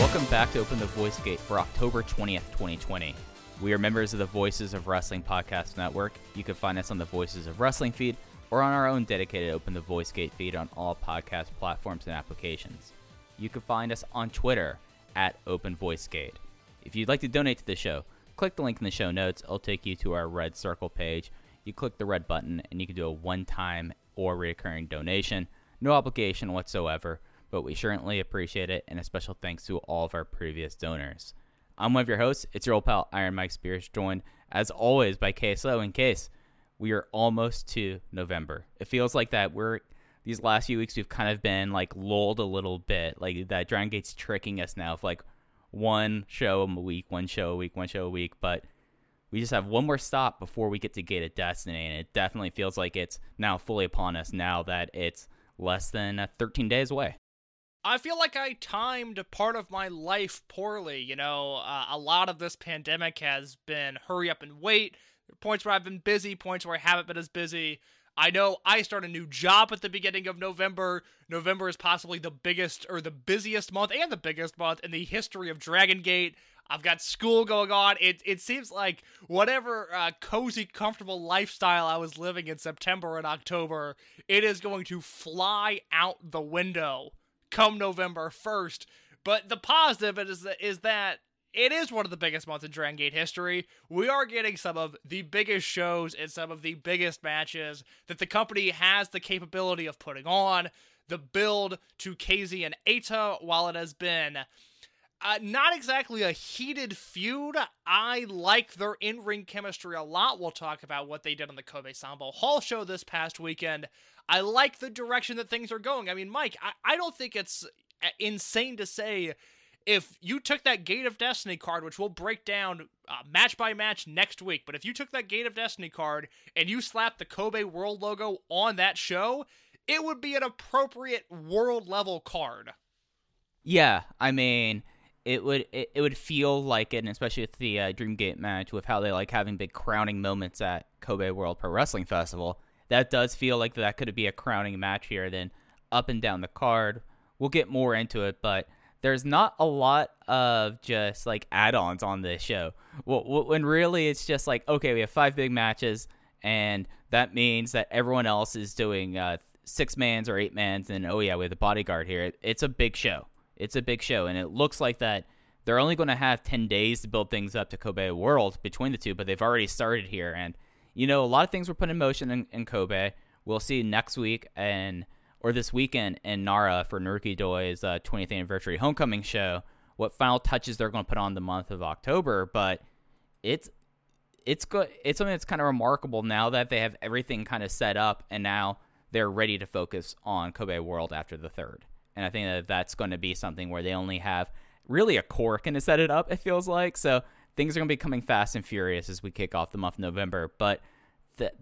Welcome back to Open the Voice Gate for October 20th, 2020. We are members of the Voices of Wrestling Podcast Network. You can find us on the Voices of Wrestling feed or on our own dedicated Open the Voice Gate feed on all podcast platforms and applications. You can find us on Twitter at Open Voice Gate. If you'd like to donate to the show, click the link in the show notes. It'll take you to our red circle page. You click the red button and you can do a one-time or recurring donation. No obligation whatsoever, but we certainly appreciate it, and a special thanks to all of our previous donors. I'm one of your hosts. It's your old pal, Iron Mike Spears, joined, as always, by KSO. In case, we are almost to November. It feels like that these last few weeks, we've kind of been, lulled a little bit. That Dragon Gate's tricking us now of, one show a week, one show a week, one show a week, but we just have one more stop before we get to Gate of Destiny, and it definitely feels like it's now fully upon us now that it's less than 13 days away. I feel like I timed part of my life poorly, a lot of this pandemic has been hurry up and wait, points where I've been busy, points where I haven't been as busy. I know I start a new job at the beginning of November. November is possibly the biggest or the busiest month and the biggest month in the history of Dragon Gate. I've got school going on. It seems like whatever cozy, comfortable lifestyle I was living in September and October, it is going to fly out the window come November 1st, but the positive is that it is one of the biggest months in Dragon Gate history. We are getting some of the biggest shows and some of the biggest matches that the company has the capability of putting on. The build to Kzy and Eita, while it has been not exactly a heated feud, I like their in-ring chemistry a lot. We'll talk about what they did on the Kobe Sambo Hall show this past weekend. I like the direction that things are going. I mean, Mike, I don't think it's insane to say if you took that Gate of Destiny card, which we'll break down match by match next week, but if you took that Gate of Destiny card and you slapped the Kobe World logo on that show, it would be an appropriate world-level card. Yeah, I mean, it would feel like it, and especially with the Dream Gate match, with how they like having big crowning moments at Kobe World Pro Wrestling Festival. That does feel like that could be a crowning match here, then up and down the card. We'll get more into it, but there's not a lot of just, add-ons on this show. When really it's just okay, we have five big matches, and that means that everyone else is doing six-mans or eight-mans, and we have the Bodyguard here. It's a big show. It's a big show, and it looks like that they're only going to have 10 days to build things up to Kobe World between the two, but they've already started here, and a lot of things were put in motion in Kobe. We'll see next week or this weekend in Nara for Naruki Doi's 20th anniversary homecoming show what final touches they're going to put on the month of October. But it's good. It's something that's kind of remarkable now that they have everything kind of set up and now they're ready to focus on Kobe World after the 3rd. And I think that that's going to be something where they only have really a cork and to set it up, it feels like. So things are going to be coming fast and furious as we kick off the month of November, but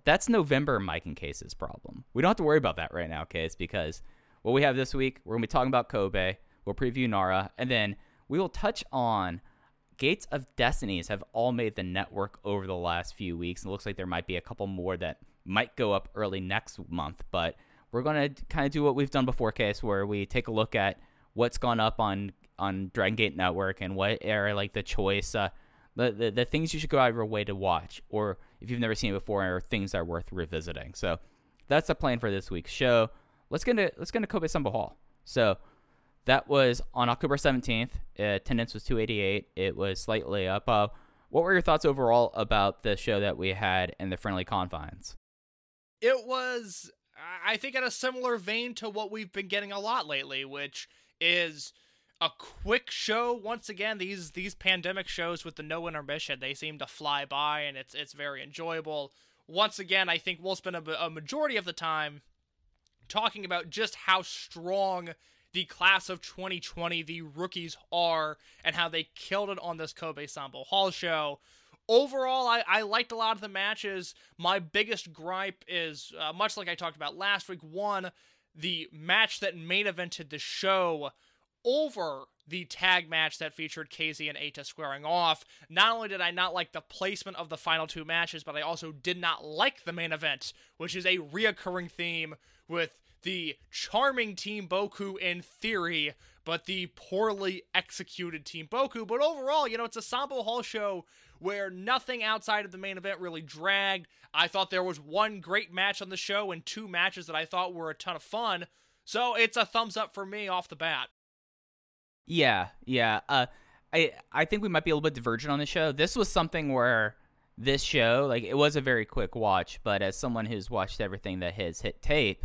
that's November, Mike and Case's problem. We don't have to worry about that right now, Case, because what we have this week, we're going to be talking about Kobe, we'll preview Nara, and then we will touch on Gates of Destinies have all made the network over the last few weeks, and it looks like there might be a couple more that might go up early next month, but we're going to kind of do what we've done before, Case, where we take a look at what's gone up on Dragon Gate Network and what are the choice The things you should go out of your way to watch, or if you've never seen it before, or things that are worth revisiting. So that's the plan for this week's show. let's get into Kobe Samba Hall. So that was on October 17th. Attendance was 288. It was slightly up. What were your thoughts overall about the show that we had in the friendly confines? It was, I think, in a similar vein to what we've been getting a lot lately, which is a quick show. Once again, these pandemic shows with the no intermission, they seem to fly by, and it's very enjoyable. Once again, I think we'll spend a majority of the time talking about just how strong the class of 2020, the rookies, are, and how they killed it on this Kobe Samba Hall show. Overall, I liked a lot of the matches. My biggest gripe is, much like I talked about last week, one, the match that main evented the show over the tag match that featured Kzy and Eita squaring off. Not only did I not like the placement of the final two matches, but I also did not like the main event, which is a reoccurring theme with the charming Team Boku in theory, but the poorly executed Team Boku. But overall, you know, it's a Samba Hall show where nothing outside of the main event really dragged. I thought there was one great match on the show and two matches that I thought were a ton of fun. So it's a thumbs up for me off the bat. Yeah. I think we might be a little bit divergent on the show. This was something where this show, like, it was a very quick watch, but as someone who's watched everything that has hit tape,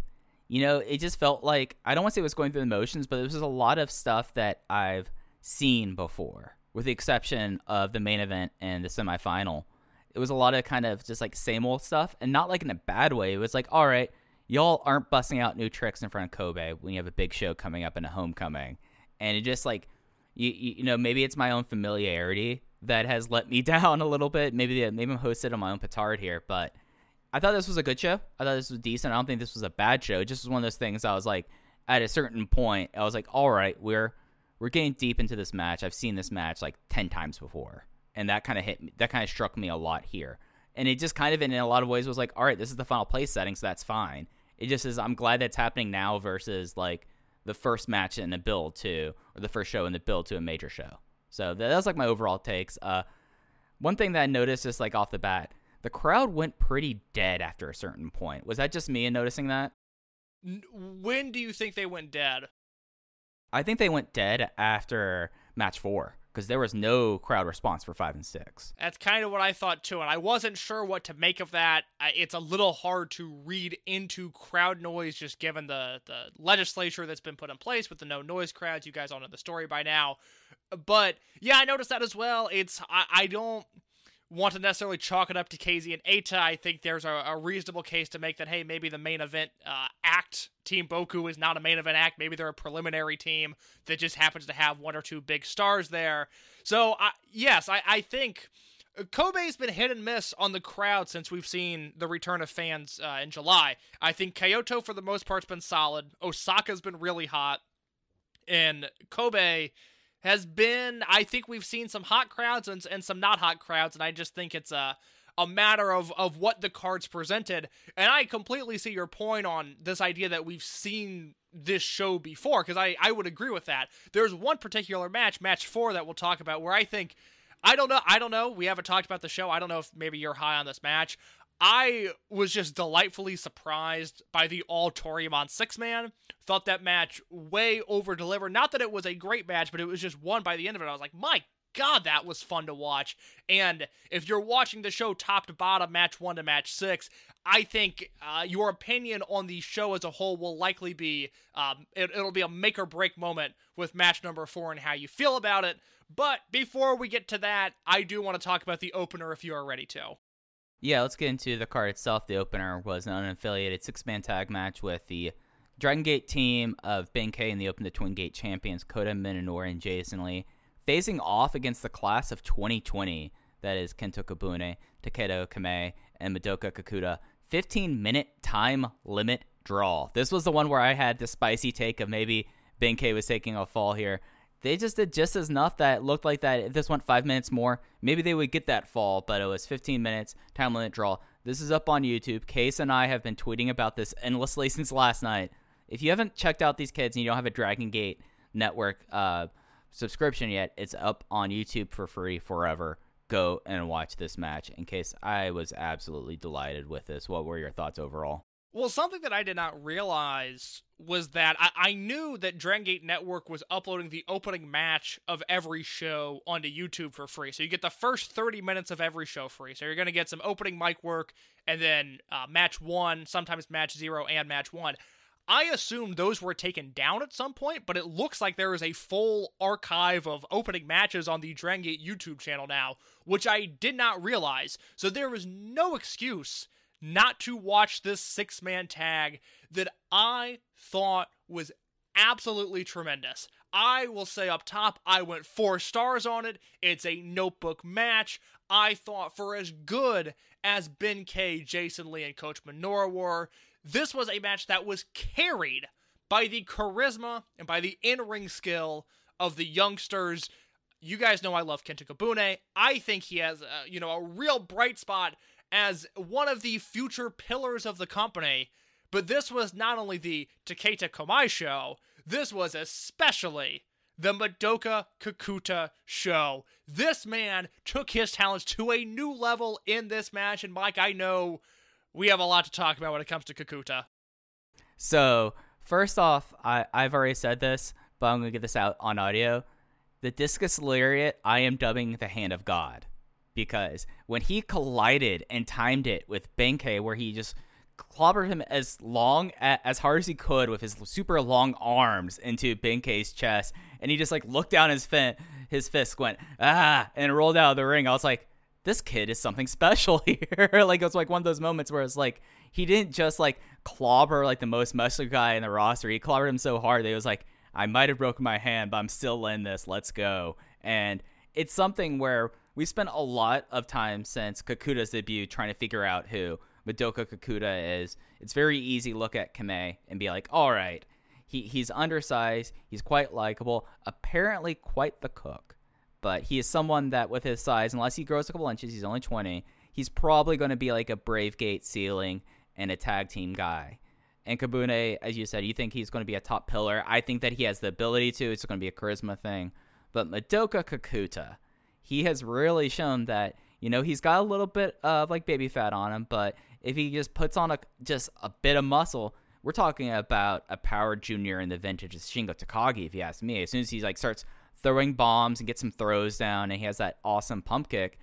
you know, it just felt like, I don't want to say it was going through the motions, but it was just a lot of stuff that I've seen before, with the exception of the main event and the semifinal. It was a lot of kind of just like same old stuff, and not like in a bad way. It was like, all right, y'all aren't busting out new tricks in front of Kobe when you have a big show coming up and a homecoming. And it just like, you know, maybe it's my own familiarity that has let me down a little bit. Maybe I'm hosted on my own petard here, but I thought this was a good show. I thought this was decent. I don't think this was a bad show. It just was one of those things I was like, at a certain point, I was like, all right, we're getting deep into this match. I've seen this match like 10 times before. And that kind of hit me. That kind of struck me a lot here. And it just kind of, in a lot of ways, was like, all right, this is the final play setting, so that's fine. It just is, I'm glad that's happening now versus like the first match in the build to, or the first show in the build to a major show. So that was like my overall takes. One thing that I noticed just like off the bat, the crowd went pretty dead after a certain point. Was that just me in noticing that? When do you think they went dead? I think they went dead after match 4, because there was no crowd response for 5 and 6. That's kind of what I thought too, and I wasn't sure what to make of that. It's a little hard to read into crowd noise, just given the legislature that's been put in place with the no noise crowds. You guys all know the story by now. But yeah, I noticed that as well. It's I don't want to necessarily chalk it up to Kzy and Eita. I think there's a reasonable case to make that, hey, maybe the main event act, Team Boku, is not a main event act. Maybe they're a preliminary team that just happens to have one or two big stars there. So, I think Kobe's been hit and miss on the crowd since we've seen the return of fans in July. I think Kyoto, for the most part, has been solid. Osaka's been really hot. And Kobe has been, I think we've seen some hot crowds and some not hot crowds, and I just think it's a matter of what the cards presented. And I completely see your point on this idea that we've seen this show before, because I would agree with that. There's one particular match, match 4, that we'll talk about, where I think, I don't know, we haven't talked about the show, I don't know if maybe you're high on this match. I was just delightfully surprised by the all Toriumon 6-man. Thought that match way over-delivered. Not that it was a great match, but it was just one by the end of it. I was like, my God, that was fun to watch. And if you're watching the show top to bottom, match 1 to match 6, I think your opinion on the show as a whole will likely be, it'll be a make or break moment with match number 4 and how you feel about it. But before we get to that, I do want to talk about the opener if you are ready to. Yeah, let's get into the card itself. The opener was an unaffiliated 6-man tag match with the Dragon Gate team of Ben-K and the Open to Twin Gate champions Kota Minenori and Jason Lee facing off against the class of 2020. That is Kento Kobune, Taketo Kamei, and Madoka Kikuta. 15-minute time limit draw. This was the one where I had the spicy take of maybe Ben-K was taking a fall here. They just did just as enough that it looked like that if this went 5 minutes more, maybe they would get that fall, but it was 15 minutes, time limit draw. This is up on YouTube. Kase and I have been tweeting about this endlessly since last night. If you haven't checked out these kids and you don't have a Dragon Gate Network subscription yet, it's up on YouTube for free forever. Go and watch this match. In Kase, I was absolutely delighted with this. What were your thoughts overall? Well, something that I did not realize was that I knew that Dragon Gate Network was uploading the opening match of every show onto YouTube for free. So you get the first 30 minutes of every show free. So you're going to get some opening mic work and then match one, sometimes match zero and match one. I assumed those were taken down at some point, but it looks like there is a full archive of opening matches on the Dragon Gate YouTube channel now, which I did not realize. So there was no excuse not to watch this six-man tag that I thought was absolutely tremendous. I will say up top, I went 4 stars on it. It's a notebook match. I thought for as good as Ben-K, Jason Lee, and Coach Minoru were, this was a match that was carried by the charisma and by the in-ring skill of the youngsters. You guys know I love Kento Kobune. I think he has a real bright spot as one of the future pillars of the company, but this was not only the Taketo Kamei show, this was especially the Madoka Kikuta show. This man took his talents to a new level in this match, and Mike, I know we have a lot to talk about when it comes to Kikuta. So, first off, I've already said this, but I'm going to get this out on audio. The Discus Lariat, I am dubbing the Hand of God, because when he collided and timed it with Ben-K, where he just clobbered him as hard as he could with his super long arms into Ben-K's chest, and he just like looked down his fist, went, ah, and rolled out of the ring. I was like, this kid is something special here. Like, it was like one of those moments where it's like, he didn't just like clobber like the most muscular guy in the roster. He clobbered him so hard that he was like, I might have broken my hand, but I'm still in this. Let's go. And it's something where we spent a lot of time since Kakuta's debut trying to figure out who Madoka Kikuta is. It's very easy to look at Kamei and be like, all right, he's undersized, he's quite likable, apparently quite the cook. But he is someone that with his size, unless he grows a couple inches, he's only 20, he's probably going to be like a Brave Gate ceiling and a tag team guy. And Kobune, as you said, you think he's going to be a top pillar. I think that he has the ability to. It's going to be a charisma thing. But Madoka Kikuta, he has really shown that, you know, he's got a little bit of like baby fat on him, but if he just puts on a bit of muscle, we're talking about a power junior in the vintage of Shingo Takagi, if you ask me. As soon as he like starts throwing bombs and gets some throws down and he has that awesome pump kick,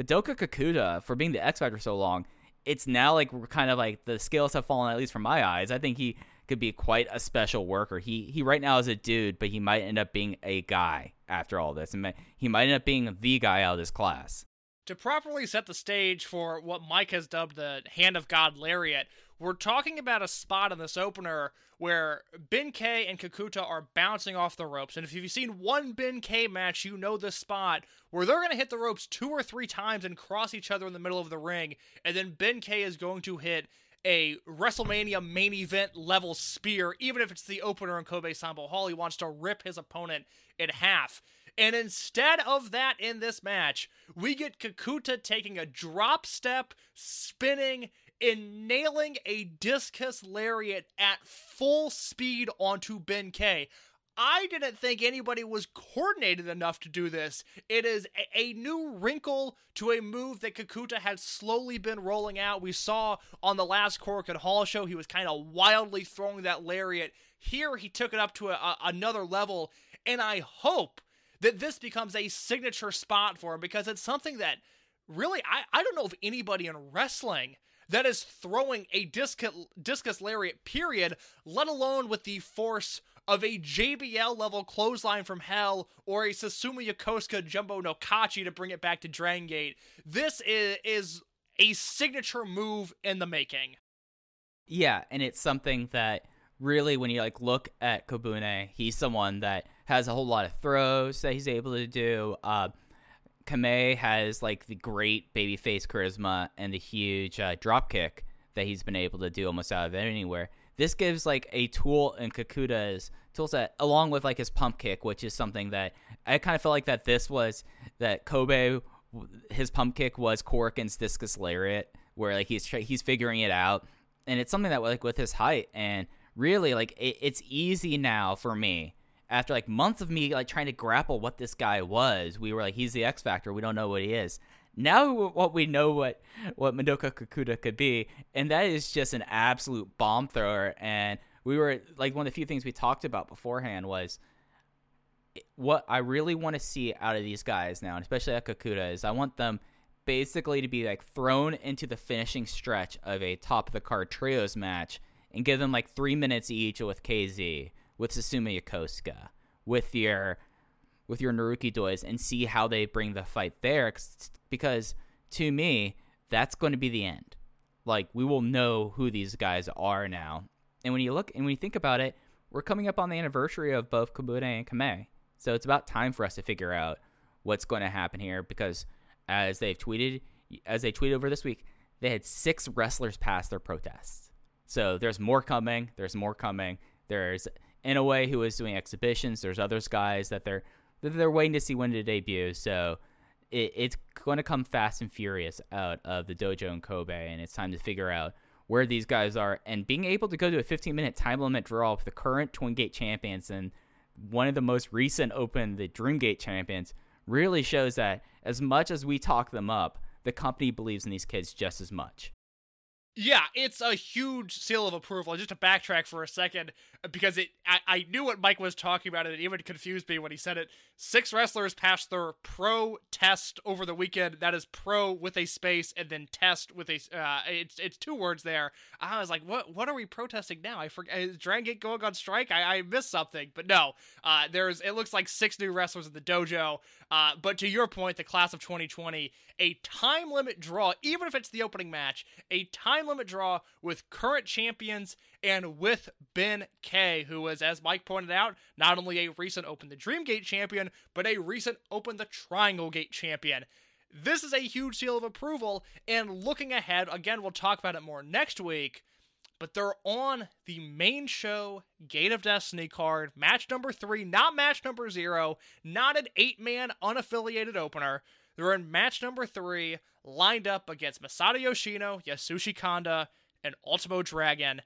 Madoka Kikuta, for being the X Factor so long, it's now like kind of like the scales have fallen, at least from my eyes. I think he could be quite a special worker. He right now is a dude, but he might end up being a guy after all this, and he might end up being the guy out of this class. To properly set the stage for what Mike has dubbed the Hand of God Lariat, we're talking about a spot in this opener where Ben-K and Kikuta are bouncing off the ropes, and if you've seen one Ben-K match, you know this spot where they're going to hit the ropes 2 or 3 times and cross each other in the middle of the ring, and then Ben-K is going to hit a WrestleMania main event level spear. Even if it's the opener in Kobe Sambo Hall, he wants to rip his opponent in half. And instead of that in this match, we get Kikuta taking a drop step, spinning, and nailing a discus lariat at full speed onto Ben-K. I didn't think anybody was coordinated enough to do this. It is a new wrinkle to a move that Kikuta had slowly been rolling out. We saw on the last Cork and Hall show, he was kind of wildly throwing that lariat. Here, he took it up to another level, and I hope that this becomes a signature spot for him, because it's something that really, I don't know of anybody in wrestling that is throwing a discus lariat, period, let alone with the force of a JBL-level clothesline from hell or a Susumu Yokosuka Jumbo Nokachi to bring it back to Dragon Gate. This is a signature move in the making. Yeah, and it's something that really, when you like look at Kobune, he's someone that has a whole lot of throws that he's able to do. Kamei has like the great babyface charisma and the huge dropkick that he's been able to do almost out of anywhere. This gives like a tool in Kakuta's tool set, along with like his pump kick, which is something that I kind of felt like that this was, that Kobe, his pump kick was Corkin's discus lariat, where like he's figuring it out. And it's something that like with his height, and really like it's easy now for me, after like months of me like trying to grapple what this guy was. We were like, he's the X Factor, we don't know what he is. Now what we know what Madoka Kikuta could be, and that is just an absolute bomb thrower. And we were like, one of the few things we talked about beforehand was what I really want to see out of these guys now, and especially at Kikuta, is I want them basically to be like thrown into the finishing stretch of a top of the card trios match and give them like 3 minutes each with Kz, with Susumu Yokosuka, with your Naruki Dois, and see how they bring the fight there. Because to me, that's going to be the end. Like, we will know who these guys are now. And when you look and when you think about it, we're coming up on the anniversary of both Kobune and Kamei. So it's about time for us to figure out what's going to happen here, because as they tweeted over this week, they had 6 wrestlers pass their protests. So there's more coming. There's Inoue, who is doing exhibitions. There's others guys that they're waiting to see when to debut. So it's going to come fast and furious out of the dojo in Kobe, and it's time to figure out where these guys are. And being able to go to a 15-minute time limit draw with the current Twin Gate champions and one of the most recent Open, the Dream Gate champions, really shows that as much as we talk them up, the company believes in these kids just as much. Yeah, it's a huge seal of approval. Just to backtrack for a second, because I knew what Mike was talking about, and it even confused me when he said it. 6 wrestlers passed their pro test over the weekend. That is pro with a space and then test with a... It's 2 words there. I was like, what are we protesting now? I forget. Is Dragon Gate going on strike? I missed something. But no, it looks like 6 new wrestlers in the dojo. But to your point, the class of 2020, a time limit draw, even if it's the opening match, a time limit draw with current champions and with Ben-K, who is, as Mike pointed out, not only a recent Open the Dream Gate champion, but a recent Open the Triangle Gate champion. This is a huge seal of approval, and looking ahead, again, we'll talk about it more next week, but they're on the main show Gate of Destiny card, match number 3, not match number 0, not an 8-man unaffiliated opener. They're in match number 3, lined up against Masato Yoshino, Yasushi Kondo, and Ultimo Dragon.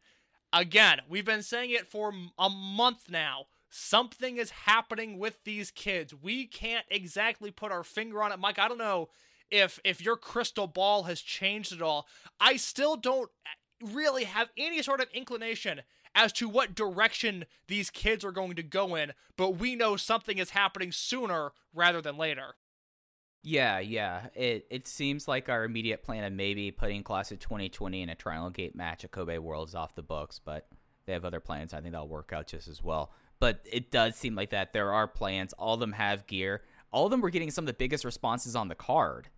Again, we've been saying it for a month now. Something is happening with these kids. We can't exactly put our finger on it. Mike, I don't know if your crystal ball has changed at all. I still don't really have any sort of inclination as to what direction these kids are going to go in, but we know something is happening sooner rather than later. Yeah. It seems like our immediate plan of maybe putting Class of 2020 in a Triangle Gate match at Kobe Worlds off the books, but they have other plans. I think that'll work out just as well. But it does seem like that. There are plans. All of them have gear. All of them were getting some of the biggest responses on the card.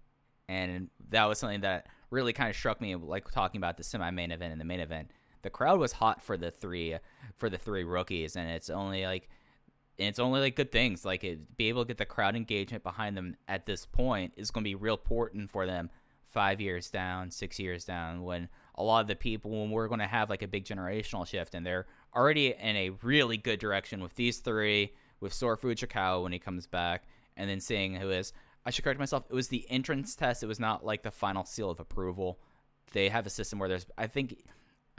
And that was something that really kind of struck me, like talking about the semi-main event and the main event. The crowd was hot for the three rookies, and it's only like good things. Like, it, be able to get the crowd engagement behind them at this point is going to be real important for them 5 years down, 6 years down, when a lot of the people, when we're going to have like a big generational shift, and they're already in a really good direction with these three, with Sorfu Chikawa when he comes back, and then seeing who is, I should correct myself, it was the entrance test. It was not like the final seal of approval. They have a system where there's, I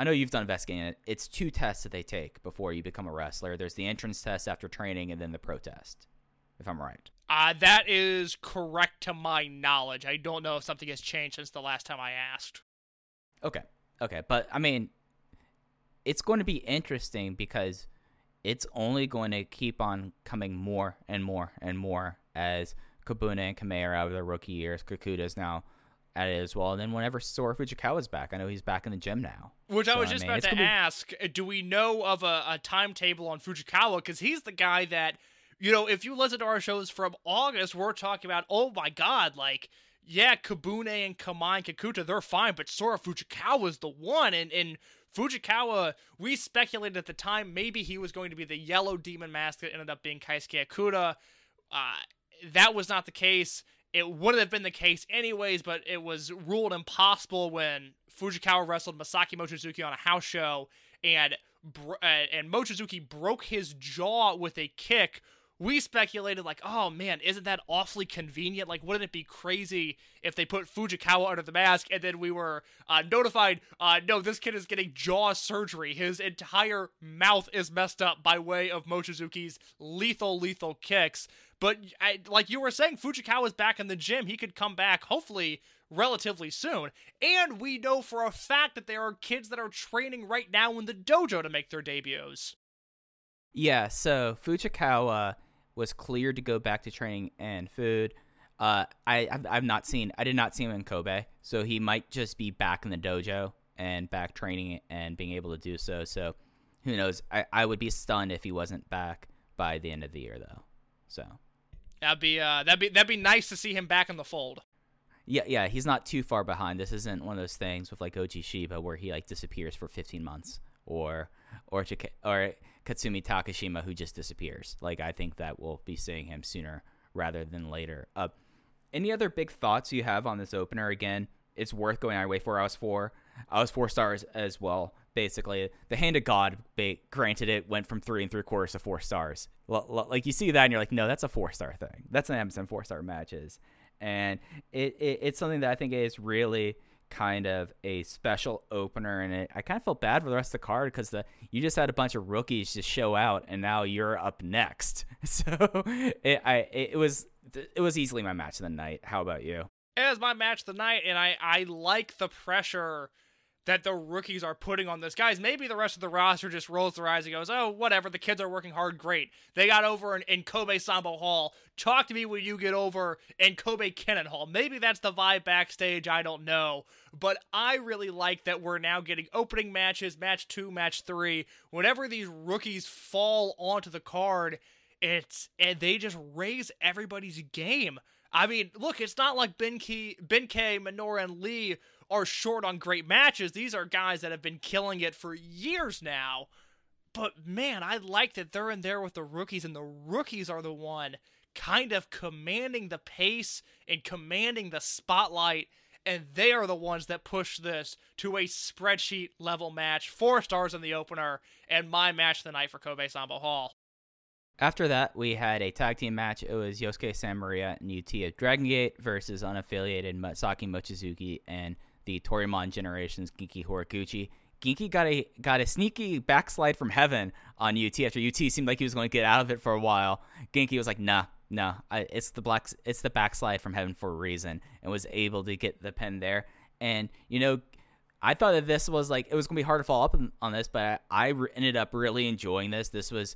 know you've done investigating it. It's 2 tests that they take before you become a wrestler. There's the entrance test after training and then the protest, if I'm right. That is correct to my knowledge. I don't know if something has changed since the last time I asked. Okay. But, I mean, it's going to be interesting because it's only going to keep on coming more and more and more as Kobune and Kamei are out of their rookie years. Kakuta's now at it as well, and then whenever Sora Fujikawa's back, I know he's back in the gym now. Which so, I was just about to ask, do we know of a timetable on Fujikawa? Because he's the guy that, you know, if you listen to our shows from August, we're talking about, oh my god, like, yeah, Kobune and Kamei and Kikuta, they're fine, but Sora Fujikawa's the one, and Fujikawa, we speculated at the time, maybe he was going to be the yellow demon mask that ended up being Keisuke Okuda. That was not the case. It wouldn't have been the case anyways, but it was ruled impossible when Fujikawa wrestled Masaaki Mochizuki on a house show, and Mochizuki broke his jaw with a kick, we speculated, like, oh, man, isn't that awfully convenient? Like, wouldn't it be crazy if they put Fujikawa under the mask? And then we were notified, no, this kid is getting jaw surgery. His entire mouth is messed up by way of Mochizuki's lethal kicks. But, like you were saying, Fujikawa's back in the gym. He could come back, hopefully, relatively soon. And we know for a fact that there are kids that are training right now in the dojo to make their debuts. Yeah, so Fujikawa was cleared to go back to training and food. I did not see him in Kobe, so he might just be back in the dojo and back training and being able to do so. So who knows? I would be stunned if he wasn't back by the end of the year, though. So that'd be nice to see him back in the fold. Yeah, he's not too far behind. This isn't one of those things with like Oji Shiba where he like disappears for 15 months or Katsumi Takashima, who just disappears. Like, I think that we'll be seeing him sooner rather than later. Any other big thoughts you have on this opener? Again, it's worth going our way for. I was four stars as well, basically. The hand of God granted it, went from 3 3/4 to 4 stars. Like, you see that, and you're like, no, that's a 4-star thing. That's an Amazon 4-star matches. And it's something that I think is really kind of a special opener, and I kind of felt bad for the rest of the card because you just had a bunch of rookies just show out, and now you're up next. So it was easily my match of the night. How about you? It was my match of the night, and I like the pressure that the rookies are putting on this. Guys, maybe the rest of the roster just rolls their eyes and goes, oh, whatever, the kids are working hard, great. They got over in Kobe Sambo Hall. Talk to me when you get over in Kobe Kennon Hall. Maybe that's the vibe backstage, I don't know. But I really like that we're now getting opening matches, match 2, match 3. Whenever these rookies fall onto the card, they just raise everybody's game. I mean, look, it's not like Ben-K, Minoru, and Lee are short on great matches. These are guys that have been killing it for years now. But man, I like that they're in there with the rookies, and the rookies are the one kind of commanding the pace and commanding the spotlight, and they are the ones that push this to a spreadsheet level match. 4 stars in the opener, and my match of the night for Kobe Sambo Hall. After that, we had a tag team match. It was Yosuke Samaria and Yuta of Dragon Gate versus unaffiliated Masaaki Mochizuki and the Torimon Generation's Genki Horaguchi. Genki got a sneaky backslide from heaven on UT after UT seemed like he was going to get out of it for a while. Genki was like, nah, it's the backslide from heaven for a reason, and was able to get the pin there. And, you know, I thought that this was like, it was going to be hard to follow up on this, but I ended up really enjoying this. This was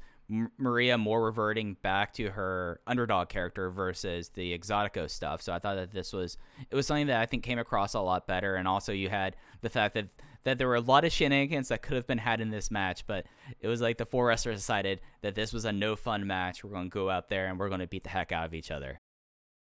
Maria more reverting back to her underdog character versus the Exotico stuff. So I thought that it was something that I think came across a lot better. And also you had the fact that there were a lot of shenanigans that could have been had in this match, but it was like the four wrestlers decided that this was a no fun match. We're going to go out there and we're going to beat the heck out of each other.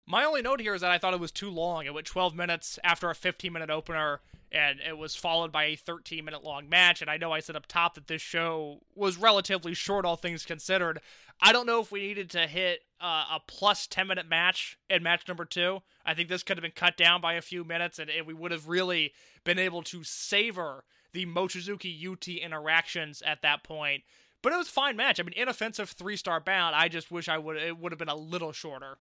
My only note here is that I thought it was too long. It went 12 minutes after a 15-minute opener, and it was followed by a 13-minute long match. And I know I said up top that this show was relatively short, all things considered. I don't know if we needed to hit a plus 10-minute match in match number 2. I think this could have been cut down by a few minutes, and we would have really been able to savor the Mochizuki-UT interactions at that point. But it was a fine match. I mean, inoffensive 3-star bound. I just wish it would have been a little shorter.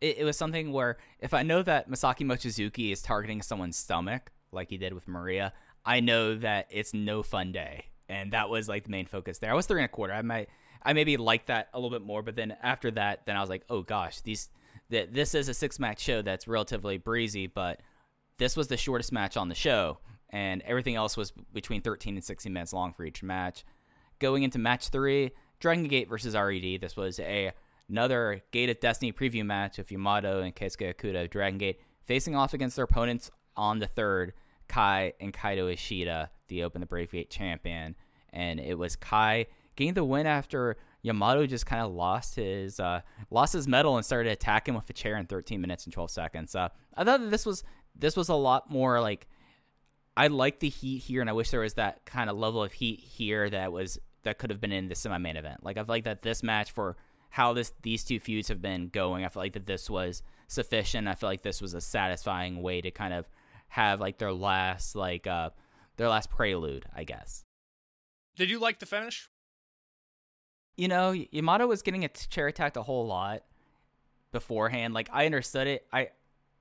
It was something where if I know that Masaaki Mochizuki is targeting someone's stomach, like he did with Maria, I know that it's no fun day. And that was like the main focus there. I was 3 1/4. I maybe liked that a little bit more, but then after that, then I was like, oh gosh, this is a 6-match show that's relatively breezy, but this was the shortest match on the show, and everything else was between 13 and 16 minutes long for each match. Going into match 3, Dragon Gate versus RED. This was another Gate of Destiny preview match of Yamato and Keisuke Okuda of Dragon Gate facing off against their opponents on the 3rd, Kai and Kaito Ishida, the Open the Brave Gate champion. And it was Kai getting the win after Yamato just kind of lost his medal and started attacking with a chair in 13 minutes and 12 seconds. I thought that this was a lot more like, I like the heat here, and I wish there was that kind of level of heat here that could have been in the semi-main event. Like, I feel like that this match for how these two feuds have been going, I feel like that this was sufficient. I feel like this was a satisfying way to kind of have like their last prelude, I guess. Did you like the finish? you know, Yamato was getting a chair attacked a whole lot beforehand. Like, I understood it.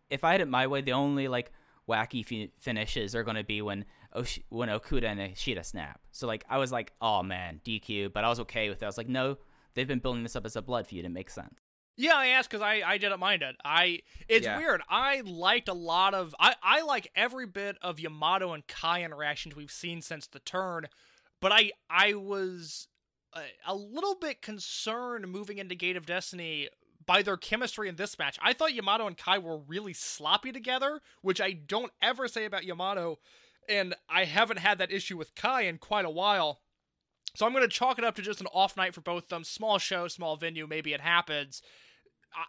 If I had it my way, the only, like, wacky finishes are going to be when Okuda and Ishida snap. So, like, I was like, oh, man, DQ. But I was okay with it. I was like, no, they've been building this up as a blood feud. It makes sense. Yeah, I asked because I didn't mind it. It's weird. I liked a lot of... I like every bit of Yamato and Kai interactions we've seen since the turn, but I was a little bit concerned moving into Gate of Destiny by their chemistry in this match. I thought Yamato and Kai were really sloppy together, which I don't ever say about Yamato, and I haven't had that issue with Kai in quite a while. So I'm going to chalk it up to just an off night for both of them. Small show, small venue, maybe it happens.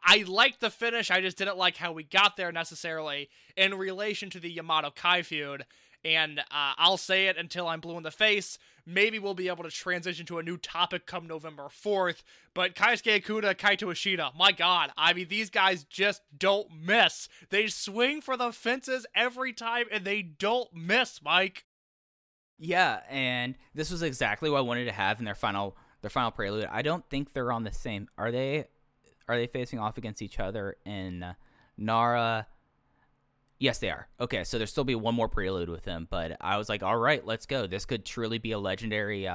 I liked the finish, I just didn't like how we got there necessarily in relation to the Yamato-Kai feud, and I'll say it until I'm blue in the face. Maybe we'll be able to transition to a new topic come November 4th, but Keisuke Okuda, Kaito Ishida, my god, I mean, these guys just don't miss. They swing for the fences every time, and they don't miss, Mike. Yeah, and this was exactly what I wanted to have in their final prelude. I don't think they're on the same... Are they facing off against each other in Nara? Yes, they are. Okay, so there'll still be one more prelude with them, but I was like, all right, let's go. This could truly be a legendary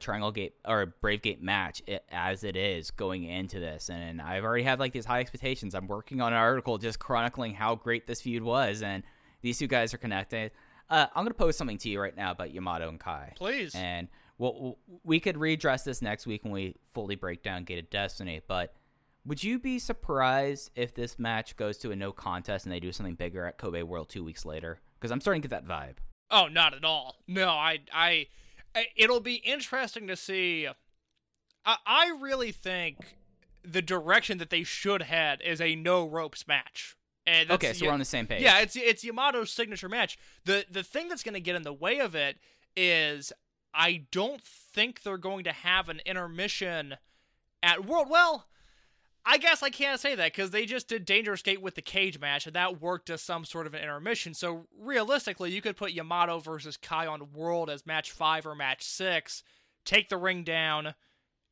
Triangle Gate or Brave Gate match as it is going into this, and I've already had like these high expectations. I'm working on an article just chronicling how great this feud was, and these two guys are connected. I'm going to post something to you right now about Yamato and Kai. Please. And we could redress this next week when we fully break down Gate of Destiny, but... Would you be surprised if this match goes to a no contest and they do something bigger at Kobe World 2 weeks later? Because I'm starting to get that vibe. Oh, not at all. No, it'll be interesting to see. I really think the direction that they should head is a no ropes match. And that's, okay, so we're on the same page. Yeah, it's Yamato's signature match. The thing that's going to get in the way of it is I don't think they're going to have an intermission at World. Well, I guess I can't say that because they just did Dangerous Gate with the cage match, and that worked as some sort of an intermission. So realistically, you could put Yamato versus Kai on World as match 5 or match 6, take the ring down,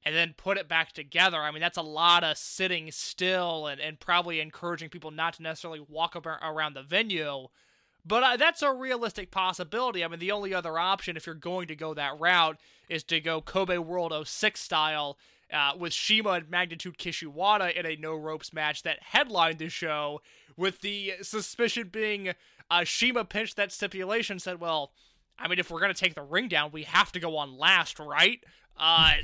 and then put it back together. I mean, that's a lot of sitting still and probably encouraging people not to necessarily walk around the venue. But that's a realistic possibility. I mean, the only other option, if you're going to go that route, is to go Kobe World 06 style, with Shima and Magnitude Kishiwada in a no-ropes match that headlined the show, with the suspicion being Shima pinched that stipulation, said, well, I mean, if we're going to take the ring down, we have to go on last, right? I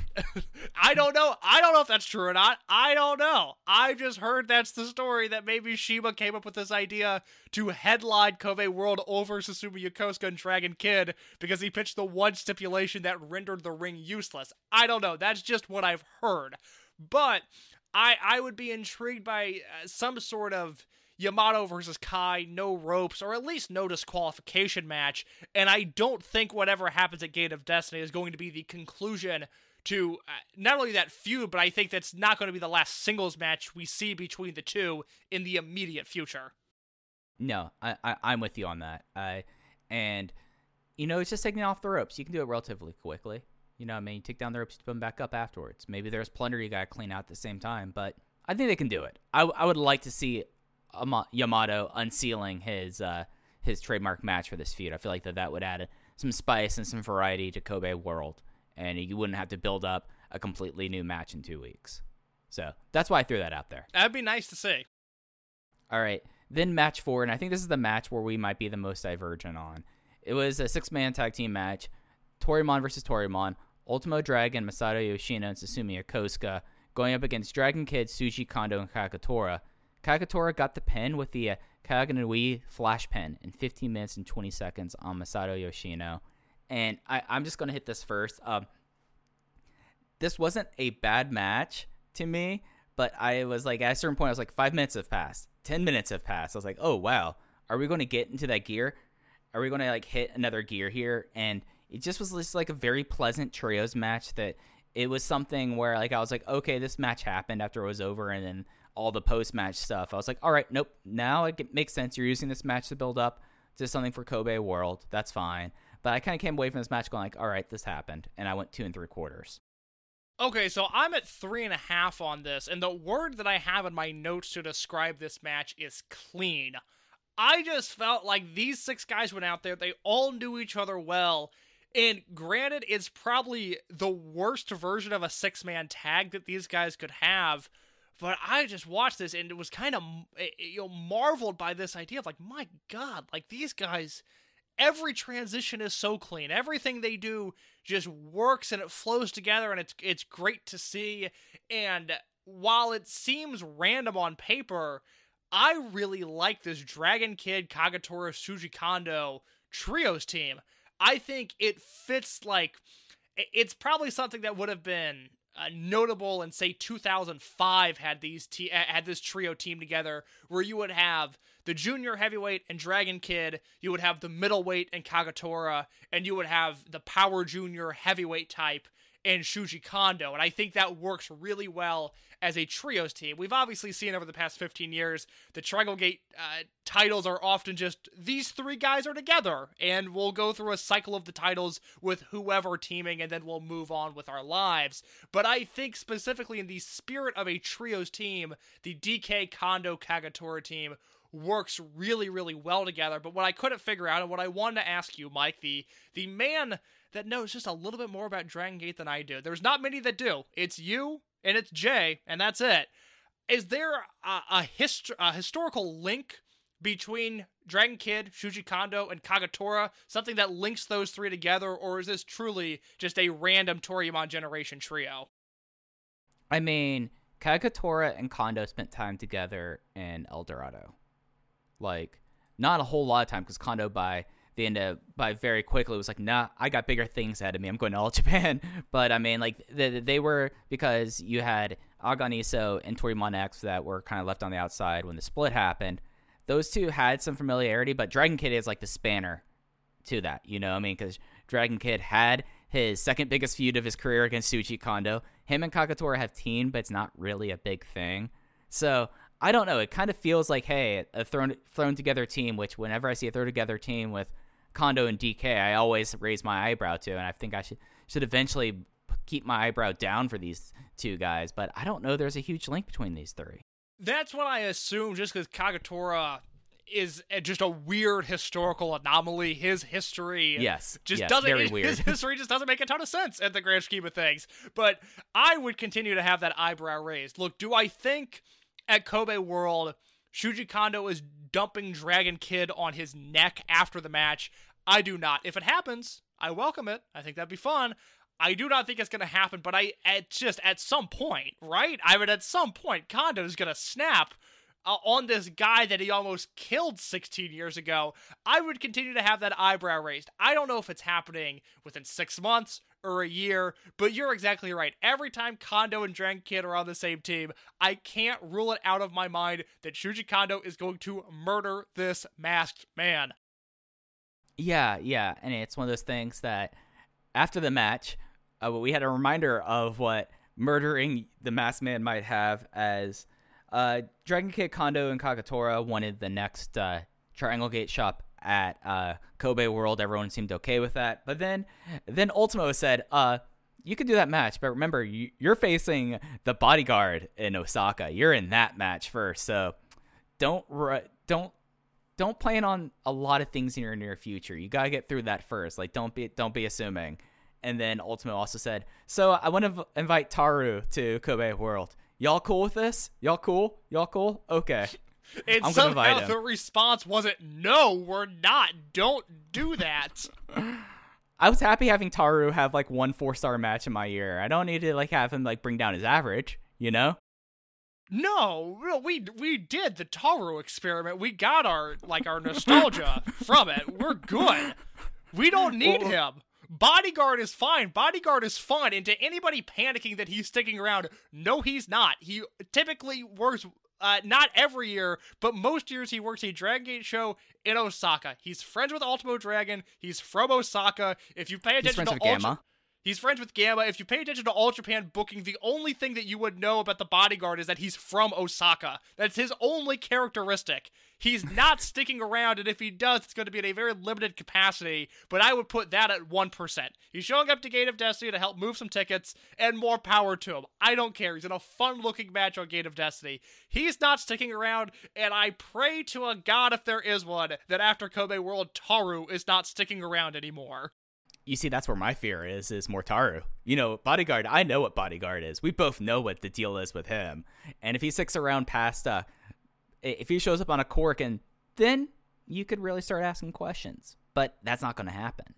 don't know. I don't know if that's true or not. I don't know. I've just heard that's the story, that maybe Shima came up with this idea to headline Kobe World over Susumu Yokosuka and Dragon Kid because he pitched the one stipulation that rendered the ring useless. I don't know. That's just what I've heard. But I would be intrigued by some sort of Yamato versus Kai, no ropes, or at least no disqualification match, and I don't think whatever happens at Gate of Destiny is going to be the conclusion to not only that feud, but I think that's not going to be the last singles match we see between the two in the immediate future. No, I'm with you on that. And, you know, it's just taking off the ropes. You can do it relatively quickly. You know what I mean? You take down the ropes, you put them back up afterwards. Maybe there's plunder you got to clean out at the same time, but I think they can do it. I would like to see Yamato unsealing his trademark match for this feud. I feel like that would add some spice and some variety to Kobe World, and you wouldn't have to build up a completely new match in 2 weeks. So that's why I threw that out there. That'd be nice to see. All right, then match 4, and I think this is the match where we might be the most divergent on. It was a 6-man tag team match, Torimon versus Torimon, Ultimo Dragon, Masato Yoshino, and Susumu Yokosuka going up against Dragon Kid, Sushi Kondo, and Kagetora. Kagetora got the pin with the Kaganui flash pin in 15 minutes and 20 seconds on Masato Yoshino. And I'm just going to hit this first. This wasn't a bad match to me, but I was like, at a certain point, I was like, 5 minutes have passed, 10 minutes have passed. I was like, oh, wow, are we going to get into that gear? Are we going to like hit another gear here? And it just was just like a very pleasant trios match that it was something where like I was like, okay, this match happened after it was over, and then all the post-match stuff. I was like, all right, nope. Now it makes sense. You're using this match to build up to something for Kobe World. That's fine. But I kind of came away from this match going like, all right, this happened. And I went 2 3/4. Okay, so I'm at 3.5 on this, and the word that I have in my notes to describe this match is clean. I just felt like these 6 guys went out there, they all knew each other well, and granted, it's probably the worst version of a 6-man tag that these guys could have, but I just watched this and it was kind of, you know, marveled by this idea of like, my God, like these guys, every transition is so clean. Everything they do just works and it flows together and it's great to see. And while it seems random on paper, I really like this Dragon Kid, Kagetora, Sushi Kondo trios team. I think it fits like, it's probably something that would have been notable in, say, 2005 had these had this trio team together, where you would have the junior heavyweight and Dragon Kid, you would have the middleweight and Kagetora, and you would have the power junior heavyweight type and Sushi Kondo, and I think that works really well as a trios team. We've obviously seen over the past 15 years, the Dragon Gate titles are often just, these 3 guys are together, and we'll go through a cycle of the titles with whoever teaming, and then we'll move on with our lives. But I think specifically in the spirit of a trios team, the DK Kondo Kagetora team works really, really well together. But what I couldn't figure out, and what I wanted to ask you, Mike, the man that knows just a little bit more about Dragon Gate than I do. There's not many that do. It's you, and it's Jay, and that's it. Is there a historical link between Dragon Kid, Sushi Kondo, and Kagetora? Something that links those 3 together, or is this truly just a random Toriyama generation trio? I mean, Kagetora and Kondo spent time together in El Dorado. Like, not a whole lot of time, because Kondo by the end of, by very quickly was like, nah, I got bigger things ahead of me. I'm going to All Japan. But I mean, like they were, because you had Aganiso and Torimon X that were kind of left on the outside when the split happened. Those 2 had some familiarity, but Dragon Kid is like the spanner to that. You know what I mean? Because Dragon Kid had his second biggest feud of his career against Sushi Kondo. Him and Kagetora have teamed, but it's not really a big thing. So I don't know. It kind of feels like, hey, a thrown together team, which whenever I see a thrown together team with Kondo and DK, I always raise my eyebrow to, and I think I should eventually keep my eyebrow down for these 2 guys. But I don't know. There's a huge link between these 3. That's what I assume, just because Kagetora is just a weird historical anomaly. His history His history just doesn't make a ton of sense at the grand scheme of things. But I would continue to have that eyebrow raised. Look, do I think at Kobe World, Sushi Kondo is dumping Dragon Kid on his neck after the match? I do not. If it happens, I welcome it. I think that'd be fun. I do not think it's going to happen, but at some point, right? I mean, at some point, Kondo is going to snap on this guy that he almost killed 16 years ago. I would continue to have that eyebrow raised. I don't know if it's happening within 6 months or a year, but you're exactly right. Every time Kondo and Dragon Kid are on the same team, I can't rule it out of my mind that Sushi Kondo is going to murder this masked man. Yeah, and it's one of those things that after the match, we had a reminder of what murdering the masked man might have, as Dragon Kid, Kondo, and Kagetora wanted the next Triangle Gate shop at Kobe World. Everyone seemed okay with that, but then Ultimo said, you could do that match, but remember, you're facing the Bodyguard in Osaka. You're in that match first, so don't plan on a lot of things in your near future. You gotta get through that first. Like, don't be assuming. And then Ultimo also said, so I want to invite Taru to Kobe World. Y'all cool with this? Y'all cool? Okay. And somehow the response wasn't, no, we're not. Don't do that. I was happy having Taru have like one 4-star match in my year. I don't need to like have him like bring down his average, you know? No, we did the Taru experiment. We got our nostalgia from it. We're good. We don't need him. Bodyguard is fine. Bodyguard is fun. And to anybody panicking that he's sticking around, no, he's not. He typically works, not every year, but most years he works a Dragon Gate show in Osaka. He's friends with Ultimo Dragon. He's from Osaka. If you pay attention to Ultimo, He's friends with Gamma. If you pay attention to All Japan booking, the only thing that you would know about the bodyguard is that he's from Osaka. That's his only characteristic. He's not sticking around, and if he does, it's going to be in a very limited capacity, but I would put that at 1%. He's showing up to Gate of Destiny to help move some tickets, and more power to him. I don't care. He's in a fun-looking match on Gate of Destiny. He's not sticking around, and I pray to a god, if there is one, that after Kobe World, Taru is not sticking around anymore. You see, that's where my fear is more Taru. You know, Bodyguard, I know what Bodyguard is. We both know what the deal is with him. And if he sticks around past, if he shows up on a cork, and then you could really start asking questions. But that's not going to happen.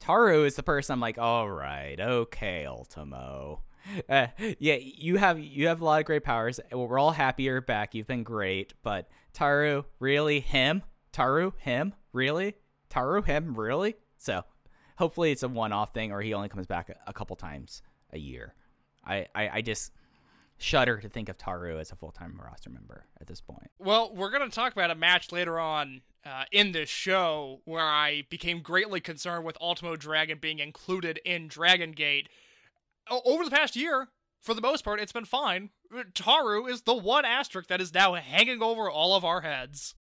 Taru is the person I'm like, all right, okay, Ultimo. Yeah, you have a lot of great powers. We're all happy you're back. You've been great. But Taru, really? Him? Taru? Him? Really? Taru? Him? Really? So hopefully it's a one-off thing, or he only comes back a couple times a year. I just shudder to think of Taru as a full-time roster member at this point. Well, we're going to talk about a match later on in this show where I became greatly concerned with Ultimo Dragon being included in Dragon Gate. Over the past year, for the most part, it's been fine. Taru is the one asterisk that is now hanging over all of our heads.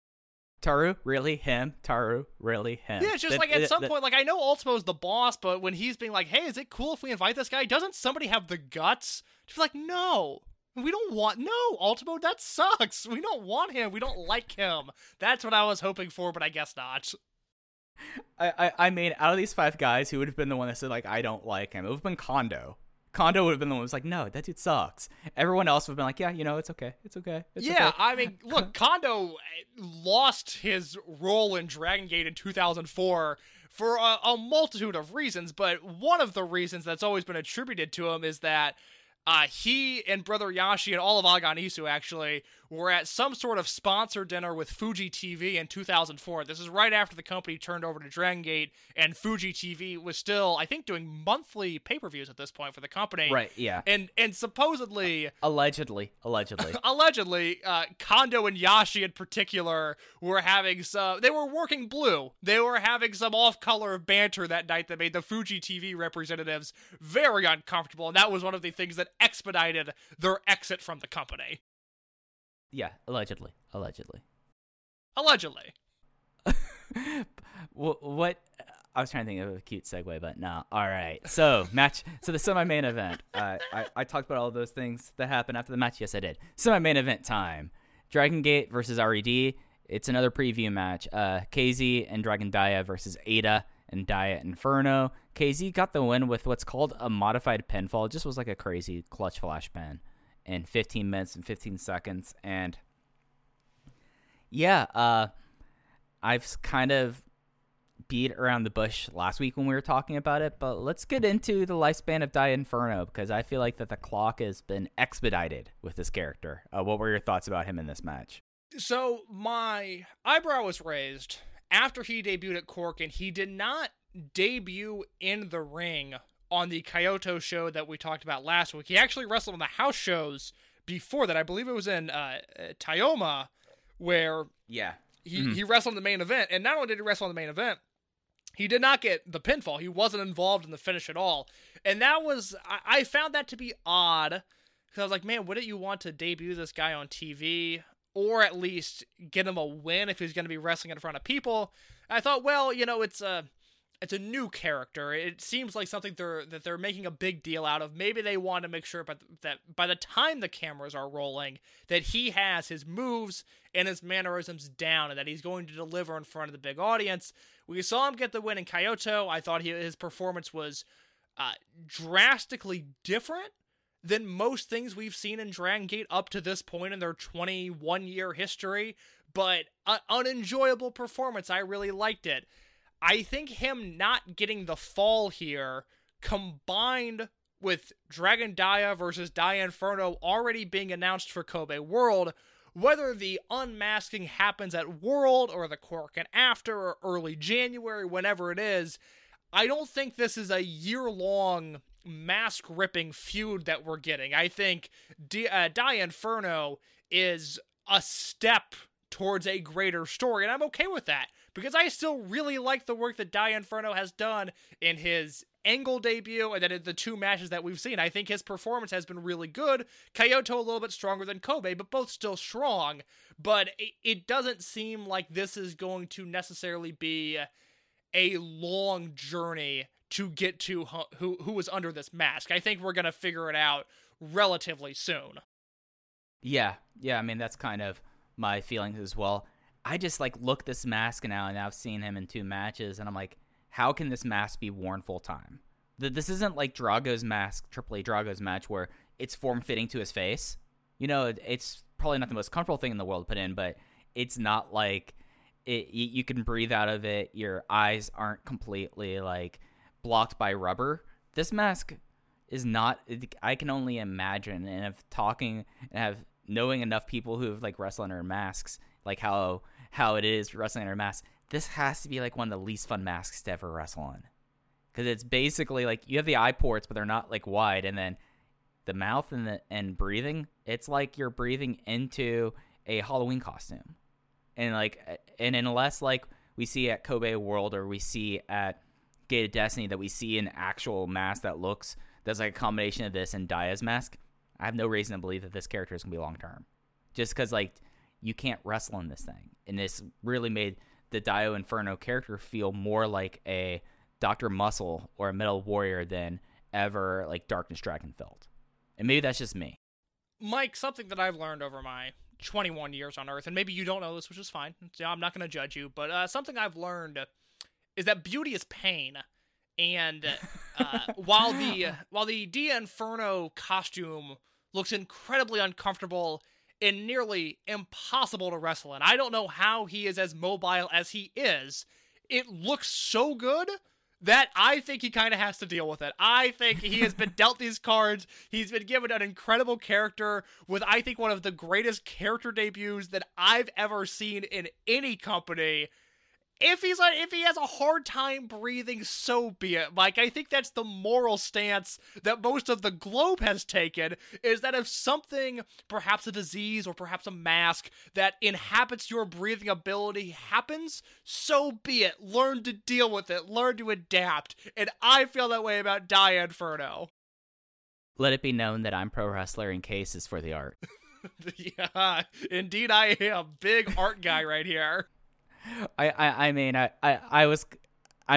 Taru, really? Him? Taru, really? Him? Yeah, it's just at some point, I know Ultimo's the boss, but when he's being like, hey, is it cool if we invite this guy? Doesn't somebody have the guts to be like, no, we don't want, no, Ultimo, that sucks. We don't want him. We don't like him. That's what I was hoping for, but I guess not. I mean, out of these five guys, who would have been the one that said, I don't like him? It would have been Kondo. Kondo would have been the one who was like, no, that dude sucks. Everyone else would have been like, yeah, it's okay. It's okay. It's yeah, okay. I mean, look, Kondo lost his role in Dragon Gate in 2004 for a multitude of reasons, but one of the reasons that's always been attributed to him is that he and Brother Yashi and all of Aganisu, actually, were at some sort of sponsor dinner with Fuji TV in 2004. This is right after the company turned over to Dragon Gate, and Fuji TV was still, I think, doing monthly pay-per-views at this point for the company. Right, yeah. And supposedly... Allegedly. Kondo and Yashi in particular were having some... They were working blue. They were having some off-color banter that night that made the Fuji TV representatives very uncomfortable, and that was one of the things that expedited their exit from the company. Yeah, allegedly. What? I was trying to think of a cute segue, but no. All right. So match. So the semi-main event. I talked about all those things that happened after the match. Yes, I did. Semi-main event time. Dragon Gate versus RED. It's another preview match. Kzy and Dragon Dia versus Eita and Dia Inferno. Kzy got the win with what's called a modified pinfall. It just was like a crazy clutch flash pin in 15 minutes and 15 seconds. And yeah, I've kind of beat around the bush last week when we were talking about it, but let's get into the lifespan of Dia Inferno, because I feel like that the clock has been expedited with this character. What were your thoughts about him in this match? So my eyebrow was raised after he debuted at Cork, and he did not debut in the ring on the Kyoto show that we talked about last week. He actually wrestled on the house shows before that. I believe it was in Tayoma, where he wrestled in the main event. And not only did he wrestle in the main event, he did not get the pinfall. He wasn't involved in the finish at all. And that was... I found that to be odd, because I was like, man, wouldn't you want to debut this guy on TV? Or at least get him a win if he's going to be wrestling in front of people? And I thought, well, it's a... It's a new character. It seems like something they're making a big deal out of. Maybe they want to make sure that by the time the cameras are rolling, that he has his moves and his mannerisms down, and that he's going to deliver in front of the big audience. We saw him get the win in Kyoto. I thought his performance was drastically different than most things we've seen in Dragon Gate up to this point in their 21-year history, but an unenjoyable performance. I really liked it. I think him not getting the fall here, combined with Dragon Dia versus Dia Inferno already being announced for Kobe World, whether the unmasking happens at World or the Korkin after or early January, whenever it is, I don't think this is a year-long mask-ripping feud that we're getting. I think Dia Inferno is a step towards a greater story, and I'm okay with that, because I still really like the work that Dia Inferno has done in his Angle debut, and then the two matches that we've seen, I think his performance has been really good. Kyoto a little bit stronger than Kobe, but both still strong. But it doesn't seem like this is going to necessarily be a long journey to get to who is under this mask. I think we're going to figure it out relatively soon. Yeah, I mean, that's kind of my feelings as well. I just, look this mask now, and I've seen him in two matches, and I'm like, how can this mask be worn full time? This isn't like Drago's mask, Triple A Drago's match, where it's form-fitting to his face. You know, it's probably not the most comfortable thing in the world to put in, but it's not like you can breathe out of it. Your eyes aren't completely, blocked by rubber. This mask is not... I can only imagine, and if talking and knowing enough people who have wrestled under masks, how it is wrestling under masks, this has to be one of the least fun masks to ever wrestle on, because it's basically you have the eye ports, but they're not wide, and then the mouth and breathing. It's like you're breathing into a Halloween costume, and unless we see at Kobe World or we see at Gate of Destiny that we see an actual mask that's a combination of this and Dia's mask, I have no reason to believe that this character is going to be long-term. Just because, you can't wrestle in this thing. And this really made the Dio Inferno character feel more like a Dr. Muscle or a Metal Warrior than ever, Darkness Dragon felt. And maybe that's just me. Mike, something that I've learned over my 21 years on Earth, and maybe you don't know this, which is fine. I'm not going to judge you, but something I've learned is that beauty is pain. And while the Dia Inferno costume looks incredibly uncomfortable and nearly impossible to wrestle in, I don't know how he is as mobile as he is. It looks so good that I think he kind of has to deal with it. I think he has been dealt these cards. He's been given an incredible character with, I think, one of the greatest character debuts that I've ever seen in any company. If he has a hard time breathing, so be it, Mike. I think that's the moral stance that most of the globe has taken, is that if something, perhaps a disease or perhaps a mask, that inhabits your breathing ability happens, so be it. Learn to deal with it. Learn to adapt. And I feel that way about Dia Inferno. Let it be known that I'm pro wrestler and Case is for the art. Yeah, indeed I am. Big art guy right here. I'm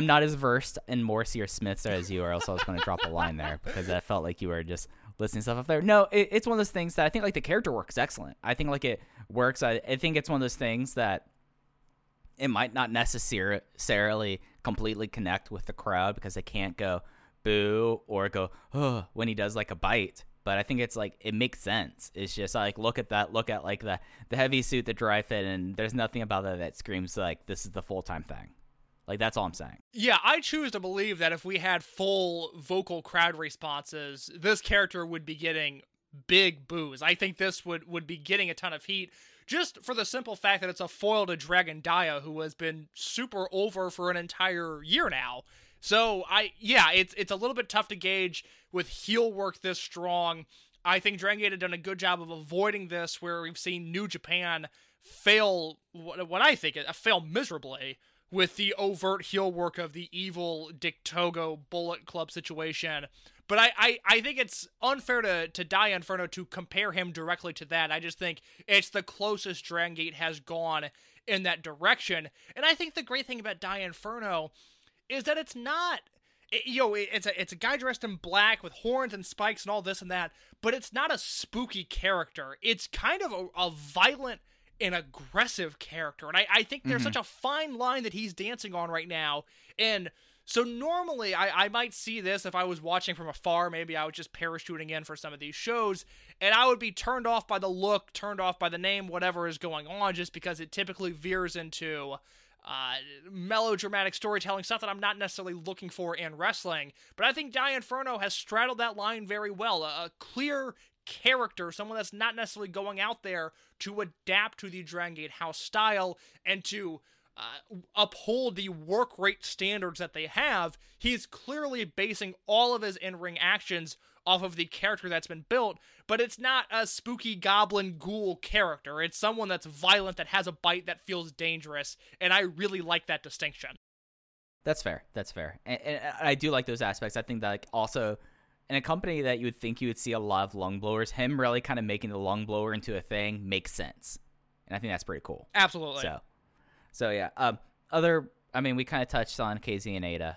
not as versed in Morrissey or Smiths as you are, else I was going to drop a line there, because I felt like you were just listing stuff up there. No, it's one of those things that I think the character work is excellent. I think it works. I think it's one of those things that it might not necessarily completely connect with the crowd, because they can't go boo or go oh when he does a bite. But I think it's it makes sense. It's just look at the heavy suit, the dry fit, and there's nothing about that that screams this is the full-time thing. That's all I'm saying. Yeah, I choose to believe that if we had full vocal crowd responses, this character would be getting big boos. I think this would be getting a ton of heat, just for the simple fact that it's a foil to Dragon Dia, who has been super over for an entire year now. So, it's a little bit tough to gauge with heel work this strong. I think Dragon Gate had done a good job of avoiding this, where we've seen New Japan fail, what I think, fail miserably with the overt heel work of the evil Dick Togo Bullet Club situation. But I think it's unfair to Dia Inferno to compare him directly to that. I just think it's the closest Dragon Gate has gone in that direction. And I think the great thing about Dia Inferno is that it's not, it's a guy dressed in black with horns and spikes and all this and that, but it's not a spooky character. It's kind of a violent and aggressive character, and I think there's such a fine line that he's dancing on right now, and so normally I might see this if I was watching from afar. Maybe I was just parachuting in for some of these shows, and I would be turned off by the look, turned off by the name, whatever is going on, just because it typically veers into melodramatic storytelling, stuff that I'm not necessarily looking for in wrestling. But I think Dia Inferno has straddled that line very well. A clear character, someone that's not necessarily going out there to adapt to the Dragon Gate House style and to uphold the work rate standards that they have. He's clearly basing all of his in-ring actions off of the character that's been built, but it's not a spooky goblin ghoul character. It's someone that's violent, that has a bite, that feels dangerous, and I really like that distinction. That's fair. That's fair. And I do like those aspects. I think that, like, also in a company that you would think you would see a lot of lung blowers, him really kind of making the lung blower into a thing makes sense. And I think that's pretty cool. Absolutely. So yeah. We kind of touched on Kzy and Eita.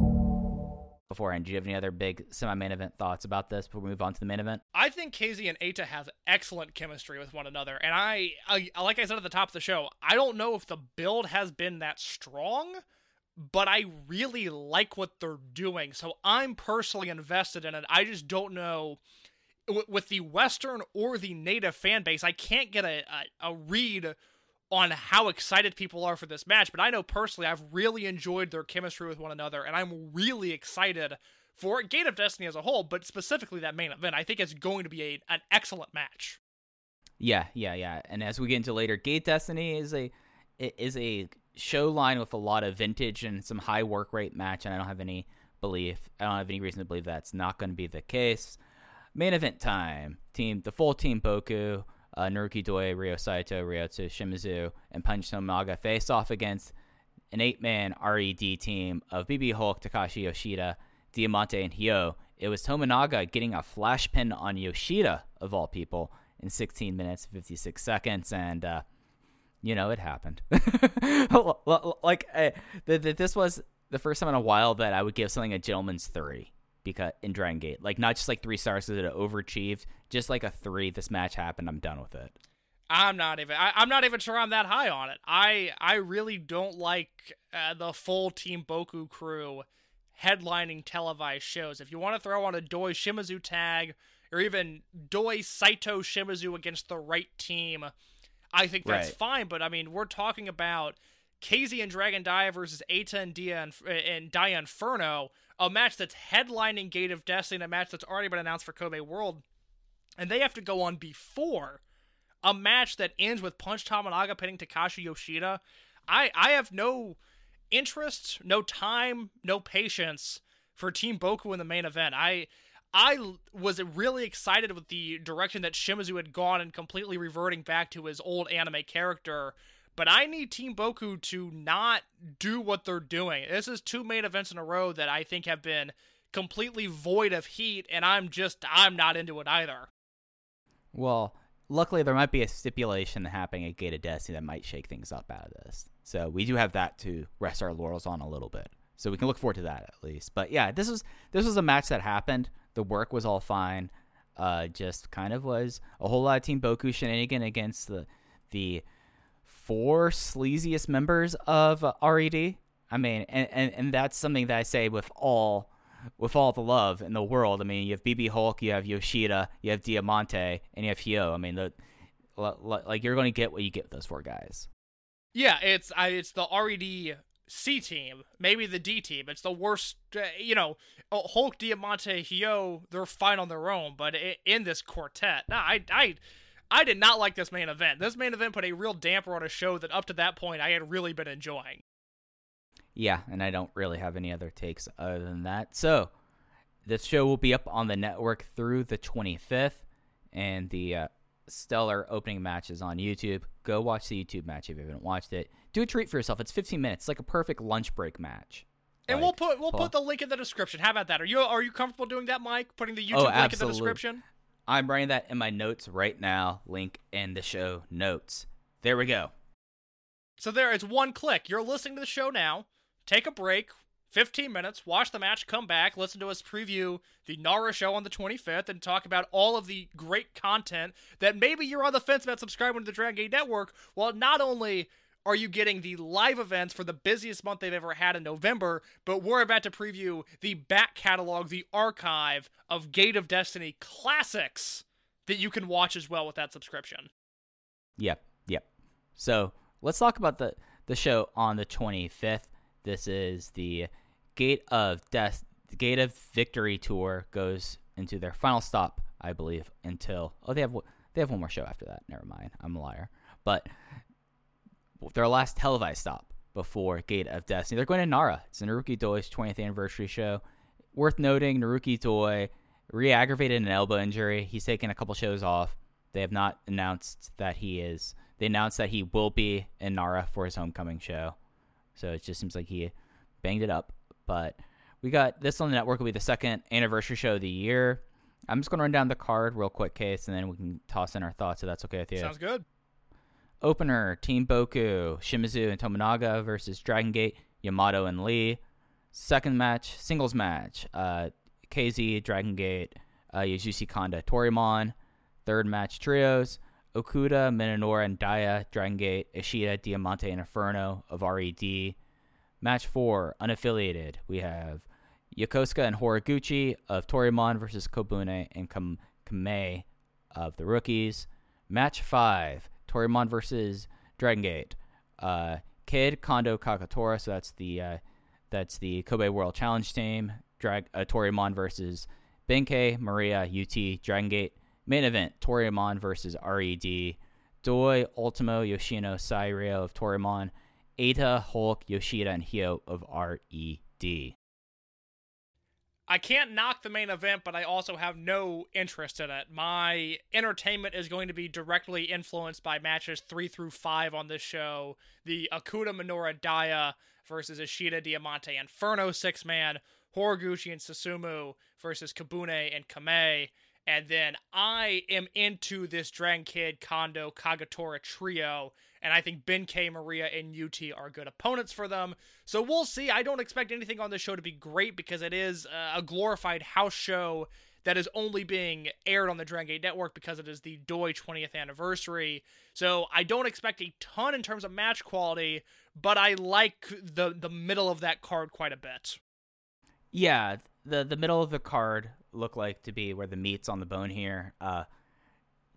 Beforehand, do you have any other big semi-main event thoughts about this before we move on to the main event? I think Kzy and Eita have excellent chemistry with one another, and I like I said at the top of the show, I don't know if the build has been that strong, but I really like what they're doing, so I'm personally invested in it. I just don't know, with the Western or the native fan base, I can't get a read on how excited people are for this match, but I know personally I've really enjoyed their chemistry with one another, and I'm really excited for Gate of Destiny as a whole, but specifically that main event. I think it's going to be an excellent match. Yeah. And as we get into later, Gate Destiny is a show line with a lot of vintage and some high work rate match, and I don't have any reason to believe that's not going to be the case. Main event time. The full Team Boku, Naruki Doi, Ryo Saito, Ryotsu, Shimizu, and Punch Tominaga face off against an 8-man RED team of BB Hulk, Takashi Yoshida, Diamante, and Hyo. It was Tominaga getting a flash pin on Yoshida, of all people, in 16 minutes, 56 seconds, and, it happened. This was the first time in a while that I would give something a gentleman's 3. Because in Dragon Gate, not just 3 stars because it overachieved, just a 3. This match happened. I'm done with it. I'm not even sure I'm that high on it. I really don't like the full Team Boku crew headlining televised shows. If you want to throw on a Doi Shimizu tag or even Doi Saito Shimizu against the right team, I think that's fine. But we're talking about Kzy and Dragon Dia versus Eita and Dia and Dia Inferno, a match that's headlining Gate of Destiny, and a match that's already been announced for Kobe World, and they have to go on before a match that ends with Punch Tominaga pinning Takashi Yoshida. I have no interest, no time, no patience for Team Boku in the main event. I was really excited with the direction that Shimizu had gone and completely reverting back to his old anime character, but I need Team Boku to not do what they're doing. This is 2 main events in a row that I think have been completely void of heat, and I'm not into it either. Well, luckily there might be a stipulation happening at Gate of Destiny that might shake things up out of this. So we do have that to rest our laurels on a little bit. So we can look forward to that at least. But yeah, this was a match that happened. The work was all fine. Just kind of was a whole lot of Team Boku shenanigan against the 4 sleaziest members of RED. And that's something that I say with all the love in the world. You have BB Hulk, you have Yoshida, you have Diamante, and you have Hyo. You're going to get what you get with those 4 guys. Yeah, it's the RED C team, maybe the D team. It's the worst, Hulk, Diamante, Hyo, they're fine on their own, but in this quartet, I did not like this main event. This main event put a real damper on a show that up to that point I had really been enjoying. Yeah, and I don't really have any other takes other than that. So, this show will be up on the network through the 25th, and the stellar opening match is on YouTube. Go watch the YouTube match if you haven't watched it. Do a treat for yourself. It's 15 minutes. It's like a perfect lunch break match. And we'll put the link in the description. How about that? Are you comfortable doing that, Mike? Putting the YouTube link in the description? I'm writing that in my notes right now. Link in the show notes. There we go. So there, it's 1 click. You're listening to the show now. Take a break, 15 minutes, watch the match, come back, listen to us preview the Nara show on the 25th, and talk about all of the great content that maybe you're on the fence about subscribing to the Dragon Gate Network. Well, not only are you getting the live events for the busiest month they've ever had in November, but we're about to preview the back catalog, the archive of Gate of Destiny classics that you can watch as well with that subscription. Yep. So let's talk about the show on the 25th. This is the Gate of Victory Tour goes into their final stop, I believe, until they have one more show after that. Never mind, I'm a liar. But their last televised stop before Gate of Destiny, they're going to Nara. It's Naruki Doi's 20th anniversary show. Worth noting, Naruki Doi re-aggravated an elbow injury. He's taken a couple shows off. They have not announced that he is. They announced that he will be in Nara for his homecoming show. So it just seems like he banged it up. But we got this on the network will be the second anniversary show of the year. I'm just going to run down the card real quick, Case, and then we can toss in our thoughts if that's okay with you. Sounds good. Opener, Team Boku, Shimizu and Tominaga versus Dragon Gate, Yamato and Lee. Second match, singles match, Kzy, Dragon Gate, Yashushi Kanda, Torimon. Third match, trios, Okuda, Minonora, and Daya, Dragon Gate, Ishida, Diamante, and Inferno of R.E.D. Match 4, unaffiliated. We have Yokosuka and Horaguchi of Torimon versus Kobune and Kamei of the Rookies. Match 5, Torimon versus Dragon Gate. Kid, Kondo, Kagetora, so that's the Kobe World Challenge team. Torimon versus Ben-K, Maria, UT, Dragon Gate. Main event, Torimon versus R.E.D. Doi, Ultimo, Yoshino, Sairyo of Torimon. Eita, Hulk, Yoshida, and Hyo of R.E.D. I can't knock the main event, but I also have no interest in it. My entertainment is going to be directly influenced by matches 3-5 on this show. The Okuda, Minora, Daya versus Ishida, Diamante, Inferno six-man. Horaguchi and Susumu versus Kobune and Kamei. And then I am into this Dragon Kid, Kondo, Kagetora trio, and I think Ben-K, Maria, and UT are good opponents for them. So we'll see. I don't expect anything on this show to be great because it is a glorified house show that is only being aired on the Dragon Gate Network because it is the Doi 20th anniversary. So I don't expect a ton in terms of match quality, but I like the middle of that card quite a bit. Yeah, the middle of the card look like to be where the meat's on the bone here.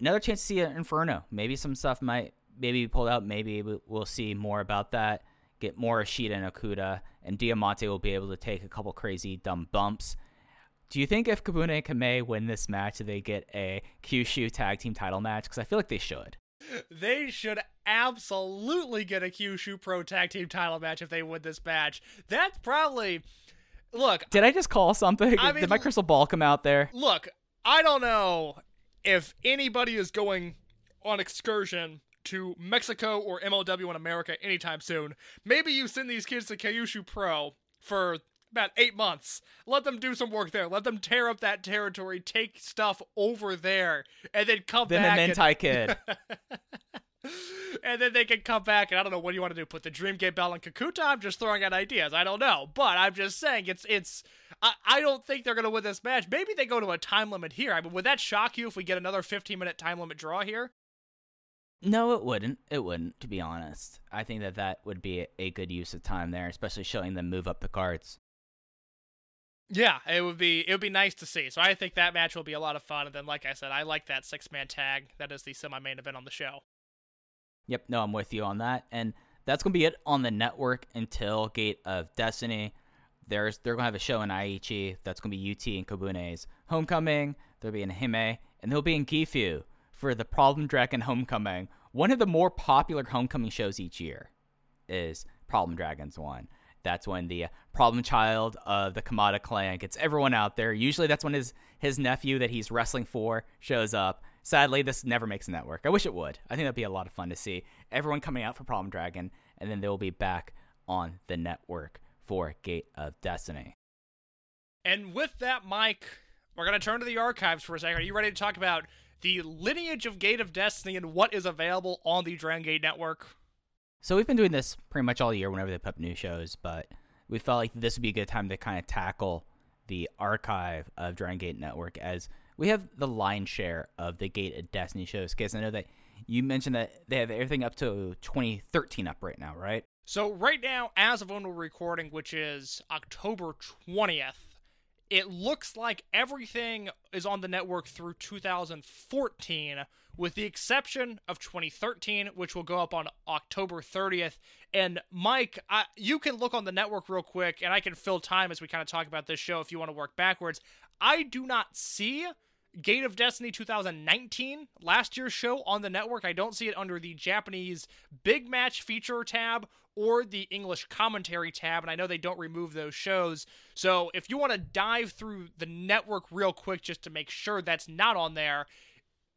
Another chance to see an Inferno. Maybe some stuff might be pulled out. Maybe we'll see more about that. Get more Ishida and Okuda, and Diamante will be able to take a couple crazy dumb bumps. Do you think if Kobune and Kamei win this match, they get a Kyushu tag team title match? Because I feel like they should. They should absolutely get a Kyushu Pro tag team title match if they win this match. That's probably... Look, did I just call something? I mean, did my crystal ball come out there? Look, I don't know if anybody is going on excursion to Mexico or MLW in America anytime soon. Maybe you send these kids to Kyushu Pro for about 8 months. Let them do some work there. Let them tear up that territory, take stuff over there, and then come back. Then a Mentai Kid. And then they can come back, and I don't know, what do you want to do? Put the Dream Gate Bell in Kakuta? I'm just throwing out ideas. I don't know. But I'm just saying, I don't think they're going to win this match. Maybe they go to a time limit here. I mean, would that shock you if we get another 15-minute time limit draw here? No, it wouldn't. It wouldn't, to be honest. I think that would be a good use of time there, especially showing them move up the cards. Yeah, it would be nice to see. So I think that match will be a lot of fun. And then, like I said, I like that six-man tag. That is the semi-main event on the show. Yep, no, I'm with you on that. And that's going to be it on the network until Gate of Destiny. They're going to have a show in Aichi. That's going to be UT and Kobune's Homecoming. They'll be in Hime. And they'll be in Gifu for the Problem Dragon Homecoming. One of the more popular homecoming shows each year is Problem Dragon's one. That's when the problem child of the Kamada clan gets everyone out there. Usually that's when his nephew that he's wrestling for shows up. Sadly, this never makes a network. I wish it would. I think that'd be a lot of fun to see everyone coming out for Problem Dragon, and then they'll be back on the network for Gate of Destiny. And with that, Mike, we're going to turn to the archives for a second. Are you ready to talk about the lineage of Gate of Destiny and what is available on the Dragon Gate Network? So we've been doing this pretty much all year whenever they put up new shows, but we felt like this would be a good time to kind of tackle the archive of Dragon Gate Network as we have the lion's share of the Gate of Destiny shows. Because I know that you mentioned that they have everything up to 2013 up right now, right? So right now, as of when we're recording, which is October 20th, It looks like everything is on the network through 2014, with the exception of 2013, which will go up on October 30th. And Mike, you can look on the network real quick, and I can fill time as we kind of talk about this show if you want to work backwards. I do not see Gate of Destiny 2019, last year's show, on the network. I don't see it under the Japanese Big Match feature tab or the English commentary tab, and I know they don't remove those shows. So if you want to dive through the network real quick just to make sure that's not on there.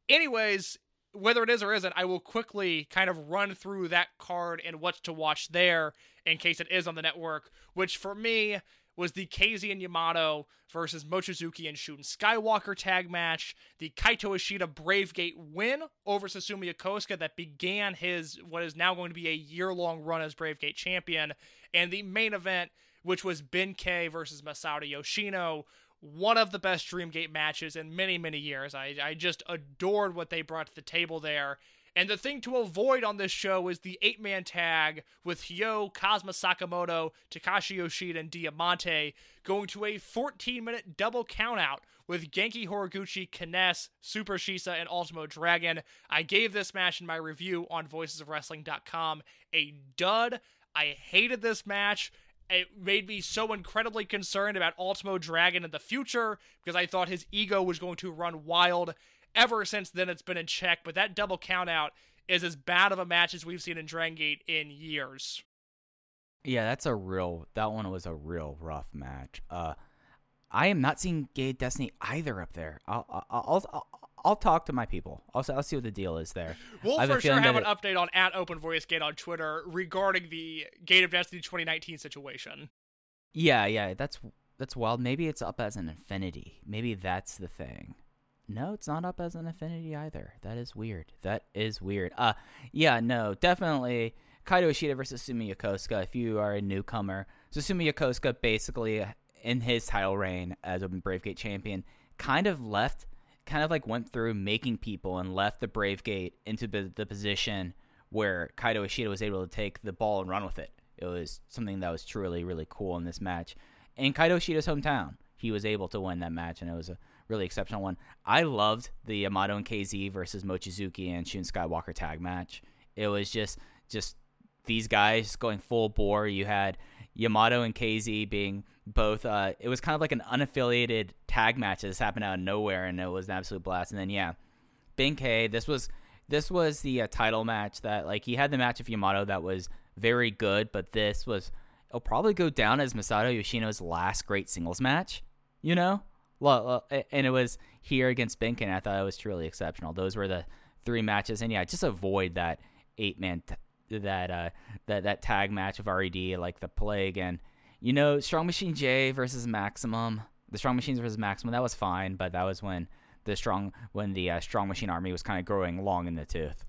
Anyways, whether it is or isn't, I will quickly kind of run through that card and what to watch there in case it is on the network, which for me was the Kzy and Yamato versus Mochizuki and Shun Skywalker tag match, the Kaito Ishida Brave Gate win over Susumu Yokosuka that began his what is now going to be a year-long run as Brave Gate champion, and the main event, which was Ben-K versus Masato Yoshino, one of the best Dream Gate matches in many, many years. I just adored what they brought to the table there. And the thing to avoid on this show is the 8-man tag with Hyo, Kazuma Sakamoto, Takashi Yoshida, and Diamante going to a 14-minute double countout with Genki Horaguchi, Kness, Super Shisa, and Ultimo Dragon. I gave this match in my review on voicesofwrestling.com a dud. I hated this match. It made me so incredibly concerned about Ultimo Dragon in the future because I thought his ego was going to run wild. Ever since then, it's been in check, but that double countout is as bad of a match as we've seen in Dragon Gate in years. Yeah, that one was a real rough match. I am not seeing Gate of Destiny either up there. I'll talk to my people. I'll see what the deal is there. We'll for sure have an update on @OpenVoiceGate on Twitter regarding the Gate of Destiny 2019 situation. Yeah, that's wild. Maybe it's up as an infinity. Maybe that's the thing. No, it's not up as an affinity either. That is weird. Yeah, no, definitely Kaito Ishida versus Susumu Yokosuka if you are a newcomer. Susumu Yokosuka basically in his title reign as a Brave Gate champion kind of went through making people and left the Brave Gate into the position where Kaito Ishida was able to take the ball and run with it. It was something that was truly, really cool in this match. In Kaito Ishida's hometown, he was able to win that match, and it was a really exceptional one. I loved the Yamato and KZ versus Mochizuki and Shun Skywalker tag match. It was just these guys going full bore. You had Yamato and KZ being both. It was kind of like an unaffiliated tag match that just happened out of nowhere, and it was an absolute blast. And then Ben-K. This was the title match that he had the match of Yamato that was very good, but this was it'll probably go down as Masato Yoshino's last great singles match. And it was here against Ben-K, and I thought it was truly exceptional. Those were the three matches, and just avoid that 8-man that tag match of RED like the plague. And Strong Machine J versus Maximum, the Strong Machines versus Maximum, that was fine, but that was when the Strong Machine Army was kind of growing long in the tooth.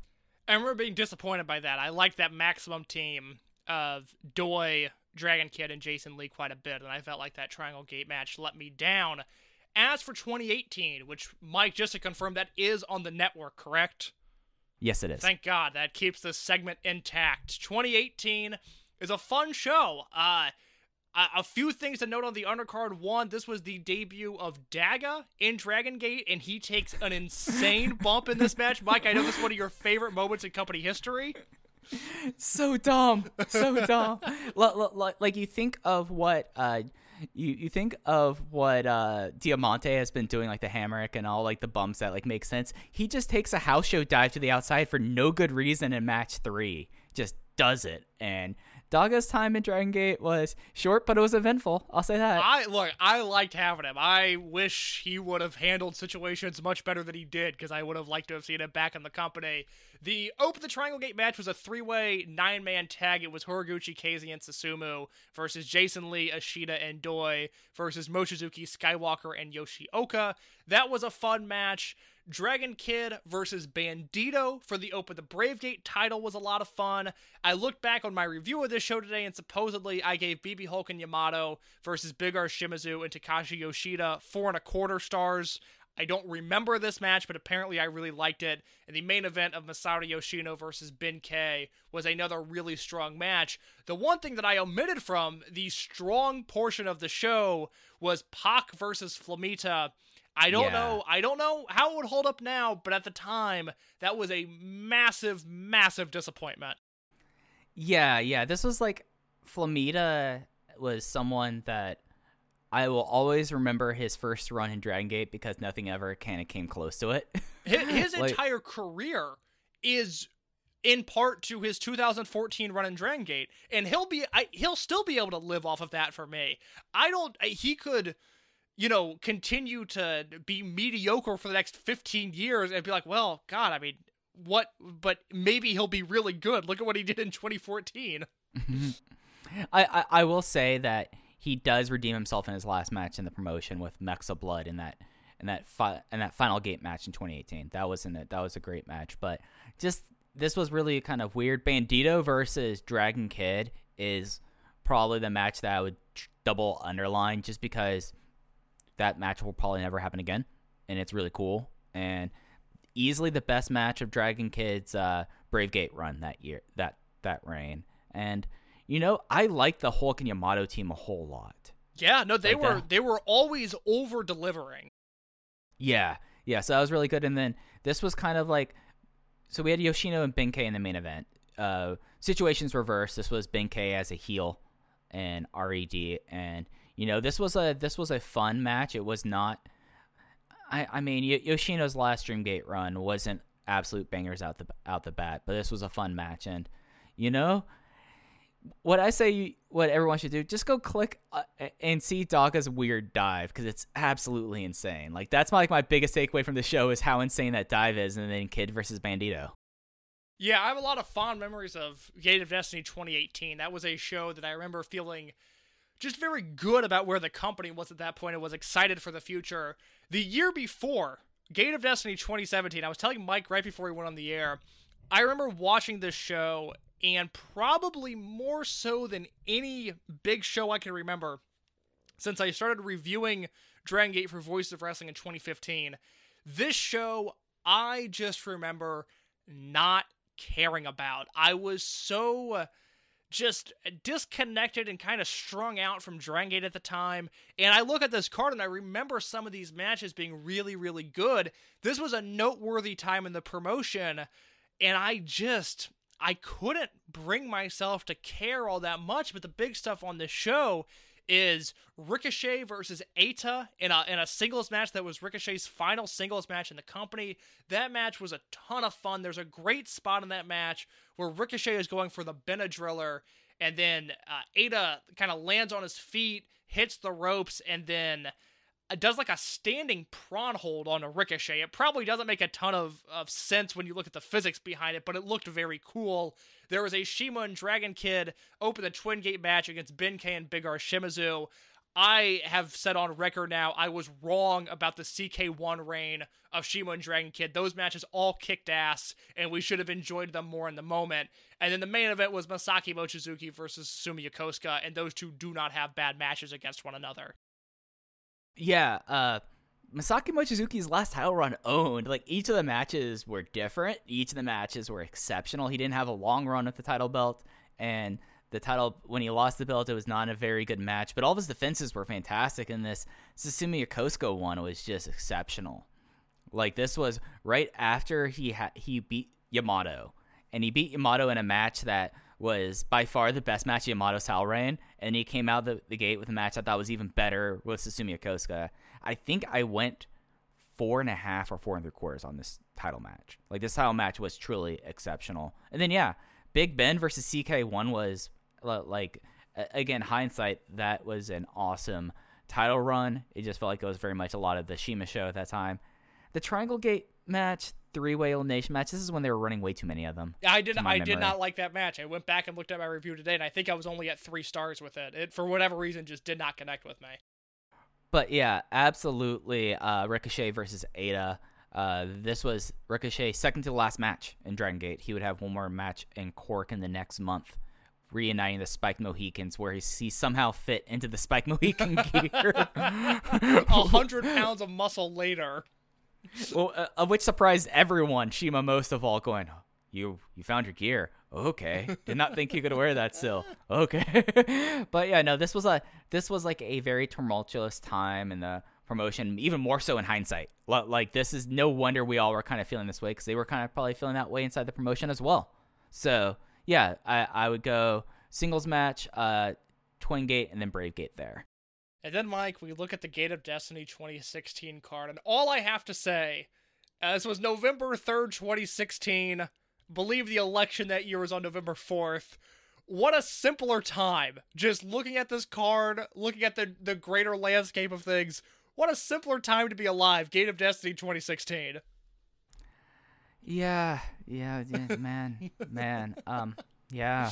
I remember being disappointed by that. I liked that Maximum team of Doi, Dragon Kid, and Jason Lee quite a bit, and I felt like that Triangle Gate match let me down. As for 2018, which, Mike, just to confirm, that is on the network, correct? Yes, it is. Thank God. That keeps this segment intact. 2018 is a fun show. A few things to note on the undercard. One, this was the debut of Daga in Dragon Gate, and he takes an insane bump in this match. Mike, I know this is one of your favorite moments in company history. So dumb. You think of what Diamante has been doing, the hammock and all the bumps that make sense. He just takes a house show dive to the outside for no good reason in match 3. Just does it. And Daga's time in Dragon Gate was short, but it was eventful. I'll say that. I liked having him. I wish he would have handled situations much better than he did, because I would have liked to have seen him back in the company. The Open the Triangle Gate match was a 3-way, 9-man tag. It was Horaguchi, Kzy, and Susumu versus Jason Lee, Ishida, and Doi versus Mochizuki, Skywalker, and Yoshioka. That was a fun match. Dragon Kid versus Bandito for the Open the Brave Gate title was a lot of fun. I looked back on my review of this show today, and supposedly I gave BB Hulk and Yamato versus Big R Shimizu and Takashi Yoshida 4.25 stars. I don't remember this match, but apparently I really liked it. And the main event of Masato Yoshino versus Ben-K was another really strong match. The one thing that I omitted from the strong portion of the show was Pac versus Flamita. I don't know how it would hold up now, but at the time, that was a massive, massive disappointment. Yeah. This was like, Flamita was someone that I will always remember his first run in Dragon Gate because nothing ever kind of came close to it. His entire career is in part to his 2014 run in Dragon Gate, and he'll still be able to live off of that for me. He could, continue to be mediocre for the next 15 years and be like, well, God, I mean, what? But maybe he'll be really good. Look at what he did in 2014. I will say that he does redeem himself in his last match in the promotion with Mexa Blood in that final gate match in 2018. That was a great match, but just this was really kind of weird. Bandito versus Dragon Kid is probably the match that I would double underline just because that match will probably never happen again, and it's really cool and easily the best match of Dragon Kid's Brave Gate run that year, that reign. And I like the Hulk and Yamato team a whole lot. Yeah, no, they were always over delivering. Yeah. So that was really good. And then this was kind of like, so we had Yoshino and Ben-K in the main event. Situations reversed. This was Ben-K as a heel and R.E.D. And this was a fun match. It was not. I mean Yoshino's last Dream Gate run wasn't absolute bangers out the bat, but this was a fun match. And what I say, what everyone should do, just go click and see Daka's weird dive because it's absolutely insane. Like that's my biggest takeaway from the show is how insane that dive is, and then Kid versus Bandito. Yeah, I have a lot of fond memories of Gate of Destiny 2018. That was a show that I remember feeling just very good about where the company was at that point. I was excited for the future. The year before, Gate of Destiny 2017, I was telling Mike right before he went on the air, I remember watching this show. And probably more so than any big show I can remember, since I started reviewing Dragon Gate for Voices of Wrestling in 2015, this show I just remember not caring about. I was so just disconnected and kind of strung out from Dragon Gate at the time, and I look at this card and I remember some of these matches being really, really good. This was a noteworthy time in the promotion, and I couldn't bring myself to care all that much, but the big stuff on this show is Ricochet versus Eita in a singles match that was Ricochet's final singles match in the company. That match was a ton of fun. There's a great spot in that match where Ricochet is going for the Benadriller, and then Eita kind of lands on his feet, hits the ropes, and then does like a standing prawn hold on a Ricochet. It probably doesn't make a ton of sense when you look at the physics behind it, but it looked very cool. There was a CIMA and Dragon Kid open the Twin Gate match against Ben-K and Big R Shimizu. I have said on record now, I was wrong about the CK1 reign of CIMA and Dragon Kid. Those matches all kicked ass, and we should have enjoyed them more in the moment. And then the main event was Masaaki Mochizuki versus Susumu Yokosuka, and those two do not have bad matches against one another. Yeah, Masaaki Mochizuki's last title run owned. Like, each of the matches were different. Each of the matches were exceptional. He didn't have a long run with the title belt, and the title, when he lost the belt, it was not a very good match. But all of his defenses were fantastic, and this Susumu Yokosuka one was just exceptional. Like, this was right after he beat Yamato, and he beat Yamato in a match that was by far the best match of Yamato's title reign, and he came out the gate with a match I thought was even better with Susumu Yokosuka. I think I went 4.5 or 4 3/4 on this title match. Like, this title match was truly exceptional. And then, yeah, Big Ben versus CK1 was, like, again, hindsight, that was an awesome title run. It just felt like it was very much a lot of the CIMA show at that time. The Triangle Gate match, three-way elimination match. This is when they were running way too many of them. I did not like that match. I went back and looked at my review today, and I think I was only at 3 stars with it. It, for whatever reason, just did not connect with me. But yeah, absolutely. Ricochet versus Eita. This was Ricochet's second to the last match in Dragon Gate. He would have one more match in Cork in the next month, reuniting the Spiked Mohicans, where he somehow fit into the Spiked Mohican gear. 100 pounds of muscle later. Well, of which surprised everyone, Shima most of all, going, you found your gear. Okay. Did not think you could wear that still. Okay. But yeah, no, this was like a very tumultuous time in the promotion, even more so in hindsight. Like, this is no wonder we all were kind of feeling this way, because they were kind of probably feeling that way inside the promotion as well. So yeah, I would go singles match, Twin Gate, and then Brave Gate there. And then, Mike, we look at the Gate of Destiny 2016 card, and all I have to say, this was November 3rd, 2016. I believe the election that year was on November 4th. What a simpler time. Just looking at this card, looking at the greater landscape of things, what a simpler time to be alive. Gate of Destiny 2016. Yeah, man. Yeah.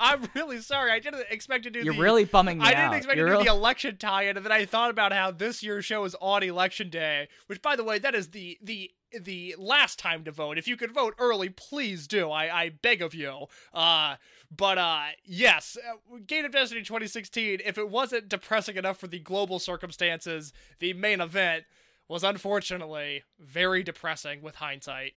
I'm really sorry. I didn't expect to do You're really bumming me out. I didn't expect to do the election tie-in, and then I thought about how this year's show is on Election Day, which, by the way, that is the last time to vote. If you could vote early, please do. I beg of you. But yes, Gate of Destiny 2016, if it wasn't depressing enough for the global circumstances, the main event was unfortunately very depressing with hindsight.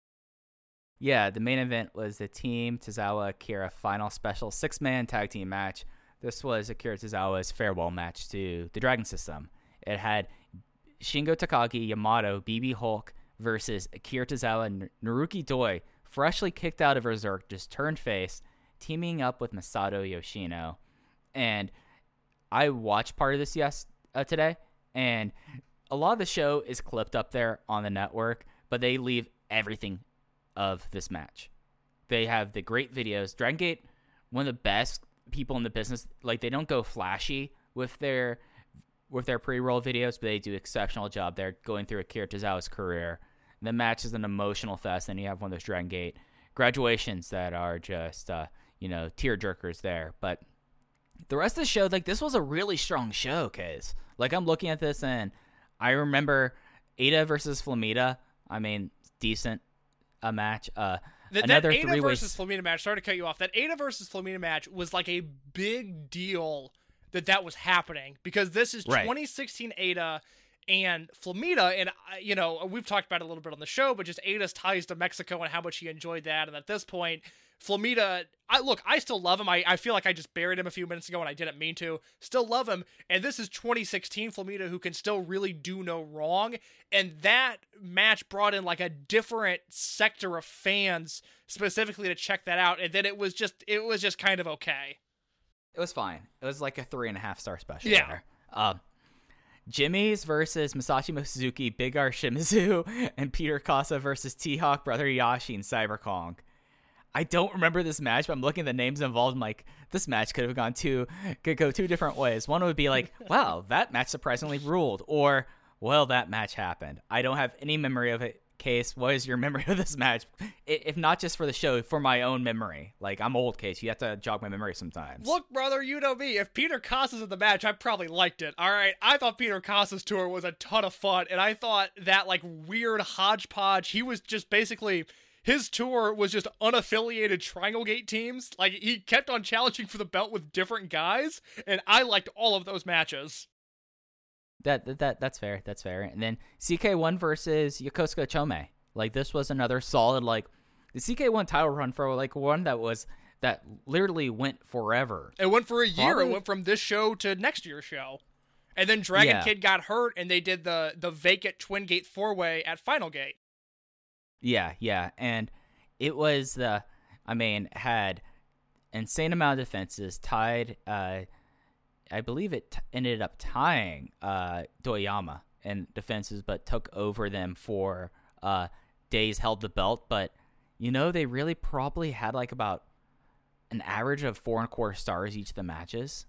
Yeah, the main event was the Team Tozawa Akira final special 6-man tag team match. This was Akira Tozawa's farewell match to the Dragon System. It had Shingo Takagi, Yamato, BB Hulk versus Akira Tozawa and Naruki Doi, freshly kicked out of Berserk, just turned face, teaming up with Masato Yoshino. And I watched part of this today, and a lot of the show is clipped up there on the network, but they leave everything of this match. They have the great videos. Dragon Gate, one of the best people in the business, like, they don't go flashy with their pre-roll videos, but they do an exceptional job there going through Akira Tozawa's career. And the match is an emotional fest, and you have one of those Dragon Gate graduations that are just tear jerkers there. But the rest of the show, like, this was a really strong show, Kz. Like, I'm looking at this and I remember Eita versus Flamita. I mean, decent a match. Another Eita versus Flamita match, sorry to cut you off, that Eita versus Flamita match was like a big deal that was happening, because this is right. 2016 Eita and Flamita, and we've talked about it a little bit on the show, but just Ada's ties to Mexico and how much he enjoyed that. And at this point, Flamita, I still love him. I feel like I just buried him a few minutes ago and I didn't mean to. Still love him. And this is 2016 Flamita, who can still really do no wrong. And that match brought in like a different sector of fans specifically to check that out. And then it was just kind of okay. It was fine. It was like a 3.5-star special. Yeah. There. Jimmy's versus Masaaki Mochizuki, Big R Shimizu, and Peter Casa versus T-Hawk, Brother Yashi, and Cyber Kong. I don't remember this match, but I'm looking at the names involved. I'm like, this match could go two different ways. One would be like, wow, that match surprisingly ruled, or, well, that match happened. I don't have any memory of it. Case, what is your memory of this match? If not just for the show, for my own memory. Like, I'm old, Case. You have to jog my memory sometimes. Look, brother, you know me. If Peter Casas in the match, I probably liked it. All right, I thought Peter Casas' tour was a ton of fun, and I thought that, like, weird hodgepodge, he was just basically... his tour was just unaffiliated Triangle Gate teams. Like, he kept on challenging for the belt with different guys, and I liked all of those matches. That's fair. That's fair. And then CK1 versus Yokosuka Chome. Like, this was another solid, like, the CK1 title run for, like, one that literally went forever. It went for a year. Probably. It went from this show to next year's show. And then Dragon Kid got hurt, and they did the vacant Twin Gate 4-way at Final Gate. Yeah. And it was had insane amount of defenses, tied, I believe it ended up tying Doyama in defenses, but took over them for days, held the belt. But, they really probably had like about an average of 4.25 stars each of the matches.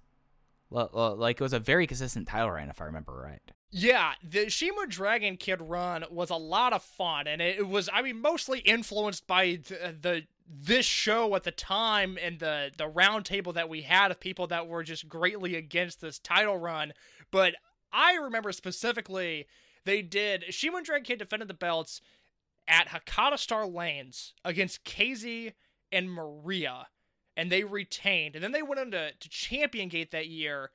Like, it was a very consistent title run, if I remember right. Yeah, the Shima Dragon Kid run was a lot of fun, and it was, mostly influenced by this show at the time, and the round table that we had of people that were just greatly against this title run. But I remember specifically they did, Shima Dragon Kid defended the belts at Hakata Star Lanes against Kzy and Maria, and they retained. And then they went into Champion Gate that year,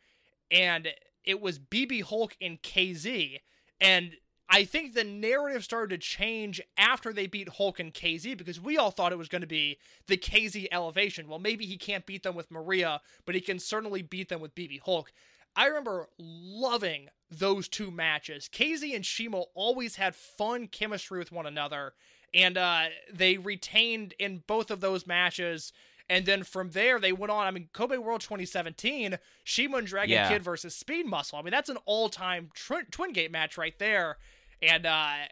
and it was BB Hulk and Kz, and I think the narrative started to change after they beat Hulk and Kzy, because we all thought it was going to be the Kzy elevation. Well, maybe he can't beat them with Maria, but he can certainly beat them with BB Hulk. I remember loving those two matches. Kzy and Shimo always had fun chemistry with one another, and they retained in both of those matches. And then from there, they went on. I mean, Kobe World 2017, Shima and Dragon Kid versus Speed Muscle. I mean, that's an all-time Twin Gate match right there. And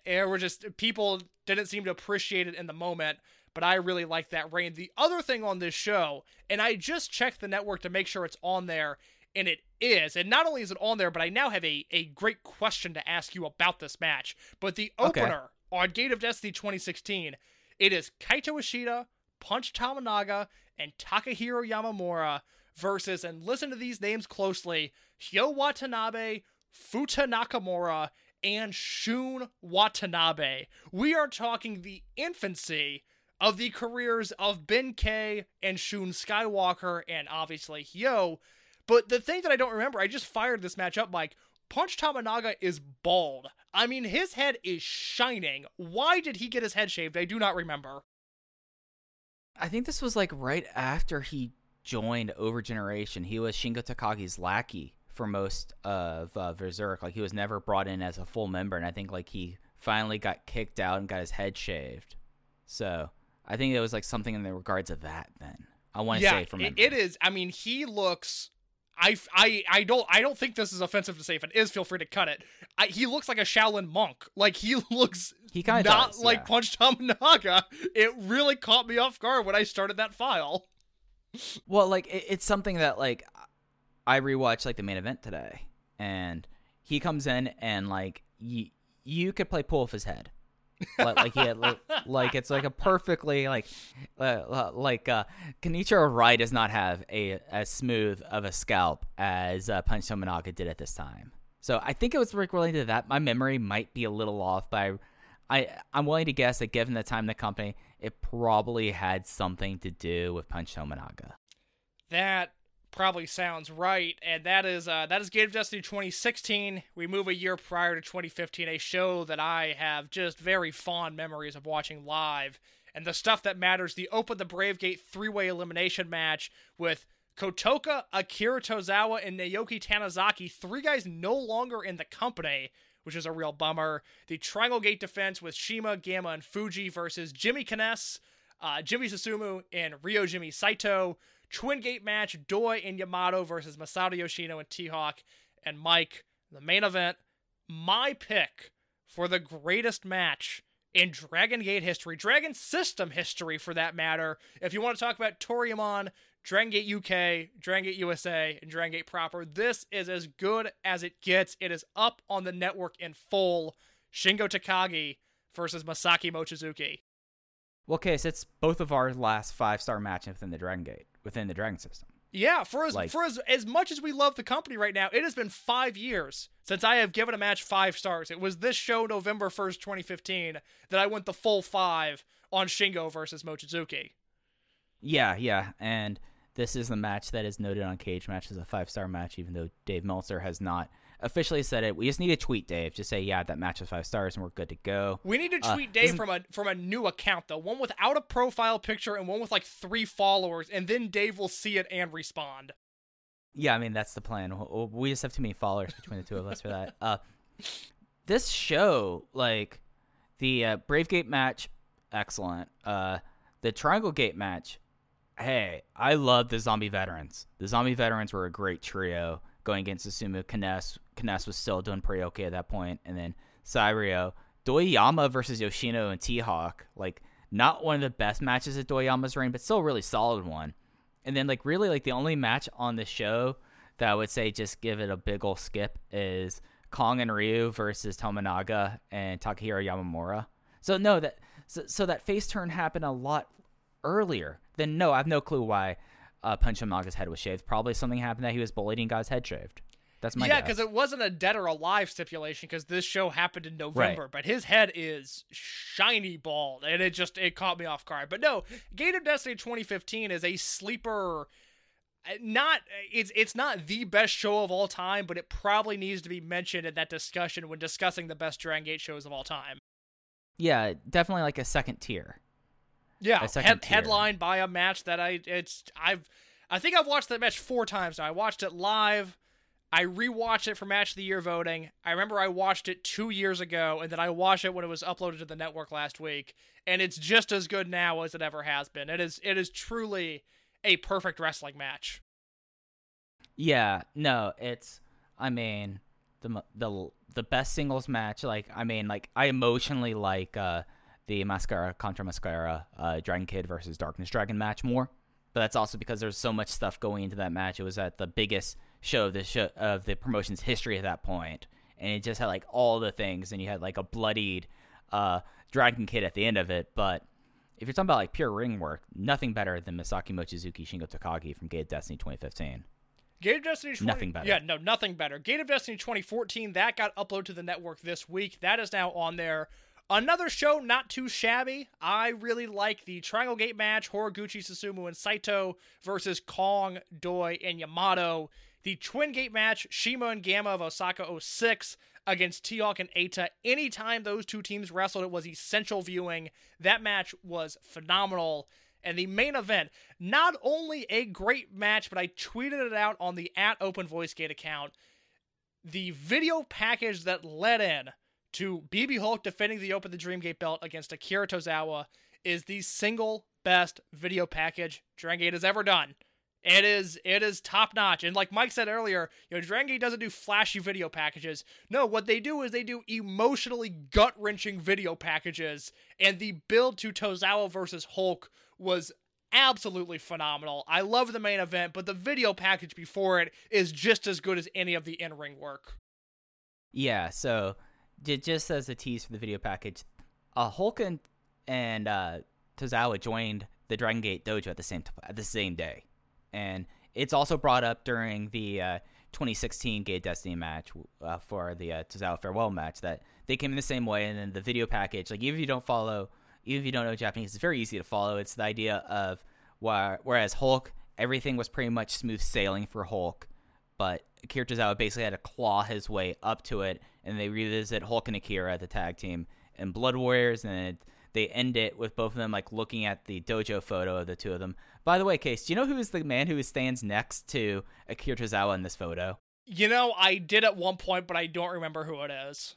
it were just, people didn't seem to appreciate it in the moment, but I really liked that reign. The other thing on this show, and I just checked the network to make sure it's on there, and it is. And not only is it on there, but I now have a great question to ask you about this match. But the opener on Gate of Destiny 2016, it is Kaito Ishida, Punch Tominaga, and Takahiro Yamamura versus, and listen to these names closely, Hyo Watanabe, Futa Nakamura, and Shun Watanabe. We are talking the infancy of the careers of Ben-K and Shun Skywalker, and obviously Hyo. But the thing that I don't remember, I just fired this match up, Mike, Punch Tominaga is bald. I mean, his head is shining. Why did he get his head shaved? I do not remember. I think this was like right after he joined Over Generation. He was Shingo Takagi's lackey for most of Berserk. Like, he was never brought in as a full member, and I think like he finally got kicked out and got his head shaved. So I think it was like something in the regards of that. Then I want to say from it is. I mean, he looks. I don't think this is offensive to say. If it is, feel free to cut it. He looks like a Shaolin monk. Like, he looks like Punch Tominaga. It really caught me off guard when I started that file. Well, like, it's something that, like, I rewatched, like, the main event today. And he comes in and, like, you could play pull off his head. Like, he had, like, it's like a perfectly, like Kenichiro Arai does not have as smooth of a scalp as Punch Tominaga did at this time. So I think it was related to that. My memory might be a little off, but I'm willing to guess that given the time in the company, it probably had something to do with Punch Tominaga. That probably sounds right, and that is Gate of Destiny 2016. We move a year prior to 2015, a show that I have just very fond memories of watching live, and the stuff that matters, the Open the Brave Gate three-way elimination match with Kotoka, Akira Tozawa, and Naoki Tanizaki, three guys no longer in the company, which is a real bummer. The Triangle Gate defense with Shima, Gamma, and Fuji versus Jimmy Kness, Jimmy Susumu, and Ryojimi Saito. Twin Gate match, Doi and Yamato versus Masato Yoshino and T-Hawk. And Mike, the main event, my pick for the greatest match in Dragon Gate history, Dragon System history for that matter. If you want to talk about Toriumon, Dragon Gate UK, Dragon Gate USA, and Dragon Gate proper, this is as good as it gets. It is up on the network in full. Shingo Takagi versus Masaaki Mochizuki. Well, okay, so it's both of our last 5-star matches within the Dragon Gate, within the Dragon System. Yeah, for as much as we love the company right now, it has been 5 years since I have given a match 5 stars. It was this show, November 1st, 2015, that I went the full 5 on Shingo versus Mochizuki. Yeah, and this is the match that is noted on Cage Match as a 5-star match, even though Dave Meltzer has not officially said it. We just need a tweet, Dave. Just say, yeah, that match is 5 stars, and we're good to go. We need to tweet Dave from a new account, though. One without a profile picture and one with, like, 3 followers, and then Dave will see it and respond. Yeah, I mean, that's the plan. We just have too many followers between the two of us for that. This show, like, the Brave Gate match, excellent. The Triangle Gate match, hey, I love the Zombie Veterans. The Zombie Veterans were a great trio, going against Susumu, Kness was still doing pretty okay at that point, and then Sairyo. Doyama versus Yoshino and T-Hawk, like, not one of the best matches at Doyama's reign, but still a really solid one. And then, like, really, like, the only match on the show that I would say just give it a big ol' skip is Kong and Ryu versus Tominaga and Takahiro Yamamura. So that face turn happened a lot earlier. Then, no, I have no clue why Punch Tominaga's head was shaved. Probably something happened that he was bullied and got his head shaved. That's my guess. Yeah, because it wasn't a dead or alive stipulation, because this show happened in November. Right. But his head is shiny bald, and it caught me off guard. But no, Gate of Destiny 2015 is a sleeper. It's not the best show of all time, but it probably needs to be mentioned in that discussion when discussing the best Dragon Gate shows of all time. Yeah, definitely like a second tier. Yeah, headlined by a match that I think I've watched that match 4 times now. I watched it live. I rewatched it for Match of the Year voting. I remember I watched it 2 years ago, and then I watched it when it was uploaded to the network last week, and it's just as good now as it ever has been. It is truly a perfect wrestling match. Yeah, no, it's, I mean, the best singles match. Like, I mean, like, I emotionally like the Mascara Contra Mascara Dragon Kid versus Darkness Dragon match more, but that's also because there's so much stuff going into that match. It was at the biggest show of the promotion's history at that point, and it just had like all the things, and you had like a bloodied Dragon Kid at the end of it. But if you're talking about like pure ring work, nothing better than Masaaki Mochizuki Shingo Takagi from Gate of Destiny 2015. Gate of Destiny 20... Nothing better. Yeah, no, nothing better. Gate of Destiny 2014, that got uploaded to the network this week. That is now on there. Another show not too shabby. I really like the Triangle Gate match, Horaguchi, Susumu, and Saito versus Kong, Doi, and Yamato. The Twin Gate match, Shima and Gamma of Osaka 06 against T-Hawk and Eita. Anytime those two teams wrestled, it was essential viewing. That match was phenomenal. And the main event, not only a great match, but I tweeted it out on the @OpenVoiceGate account. The video package that led in to BB Hulk defending the Open the Dream Gate belt against Akira Tozawa is the single best video package Dragon Gate has ever done. It is top notch. And like Mike said earlier, you know, Dragon Gate doesn't do flashy video packages. No, what they do is they do emotionally gut-wrenching video packages. And the build to Tozawa versus Hulk was absolutely phenomenal. I love the main event, but the video package before it is just as good as any of the in-ring work. Yeah, so just as a tease for the video package, Hulk and Tozawa joined the Dragon Gate dojo at the same day. And it's also brought up during the 2016 Gate Destiny match for the Tozawa farewell match that they came in the same way. And then the video package, like even if you don't know Japanese, it's very easy to follow. It's the idea of whereas Hulk, everything was pretty much smooth sailing for Hulk, but Akira Tozawa basically had to claw his way up to it. And they revisit Hulk and Akira, the tag team, and Blood Warriors, and they end it with both of them like looking at the dojo photo of the two of them. By the way, Case, do you know who is the man who stands next to Akira Tozawa in this photo? You know, I did at one point, but I don't remember who it is.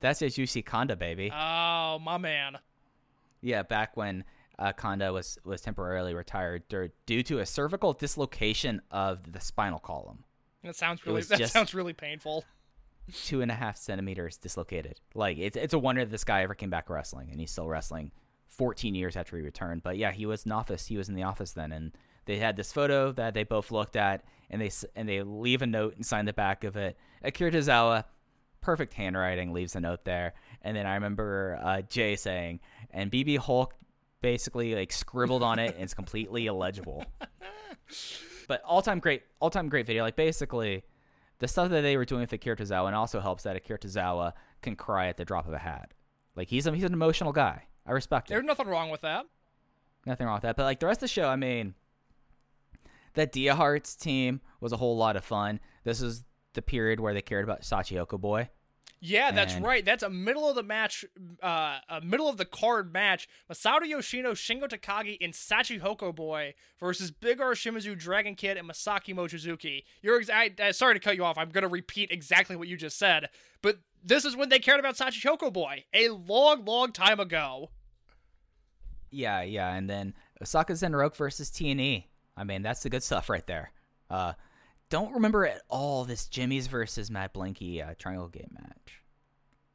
That's Sushi Kondo, baby. Oh, my man. Yeah, back when Kondo was temporarily retired due to a cervical dislocation of the spinal column. That sounds really painful. 2.5 centimeters dislocated. Like, it's a wonder this guy ever came back wrestling, and he's still wrestling 14 years after he returned. But yeah, he was in the office then, and they had this photo that they both looked at, and they leave a note and sign the back of it. Akira Tozawa, perfect handwriting, leaves a note there. And then I remember Jay saying, and BB Hulk basically like scribbled on it, and it's completely illegible. But all-time great video. Like, basically the stuff that they were doing with Akira Tozawa, and also helps that Akira Tozawa can cry at the drop of a hat. Like, he's an emotional guy. I respect it. There's nothing wrong with that. Nothing wrong with that. But like the rest of the show, I mean, that Dia Hearts team was a whole lot of fun. This is the period where they cared about Sachioko Boy. Yeah, that's right. That's a middle of the match, a middle of the card match. Masato Yoshino, Shingo Takagi, and Sachihoko Boy versus Big R Shimizu, Dragon Kid, and Masaaki Mochizuki. Sorry to cut you off. I'm going to repeat exactly what you just said, but this is when they cared about Sachihoko Boy, a long, long time ago. Yeah, and then Osaka Zenroku versus TNE. I mean, that's the good stuff right there. Don't remember at all this Jimmy's versus Matt Blanky Triangle Gate match.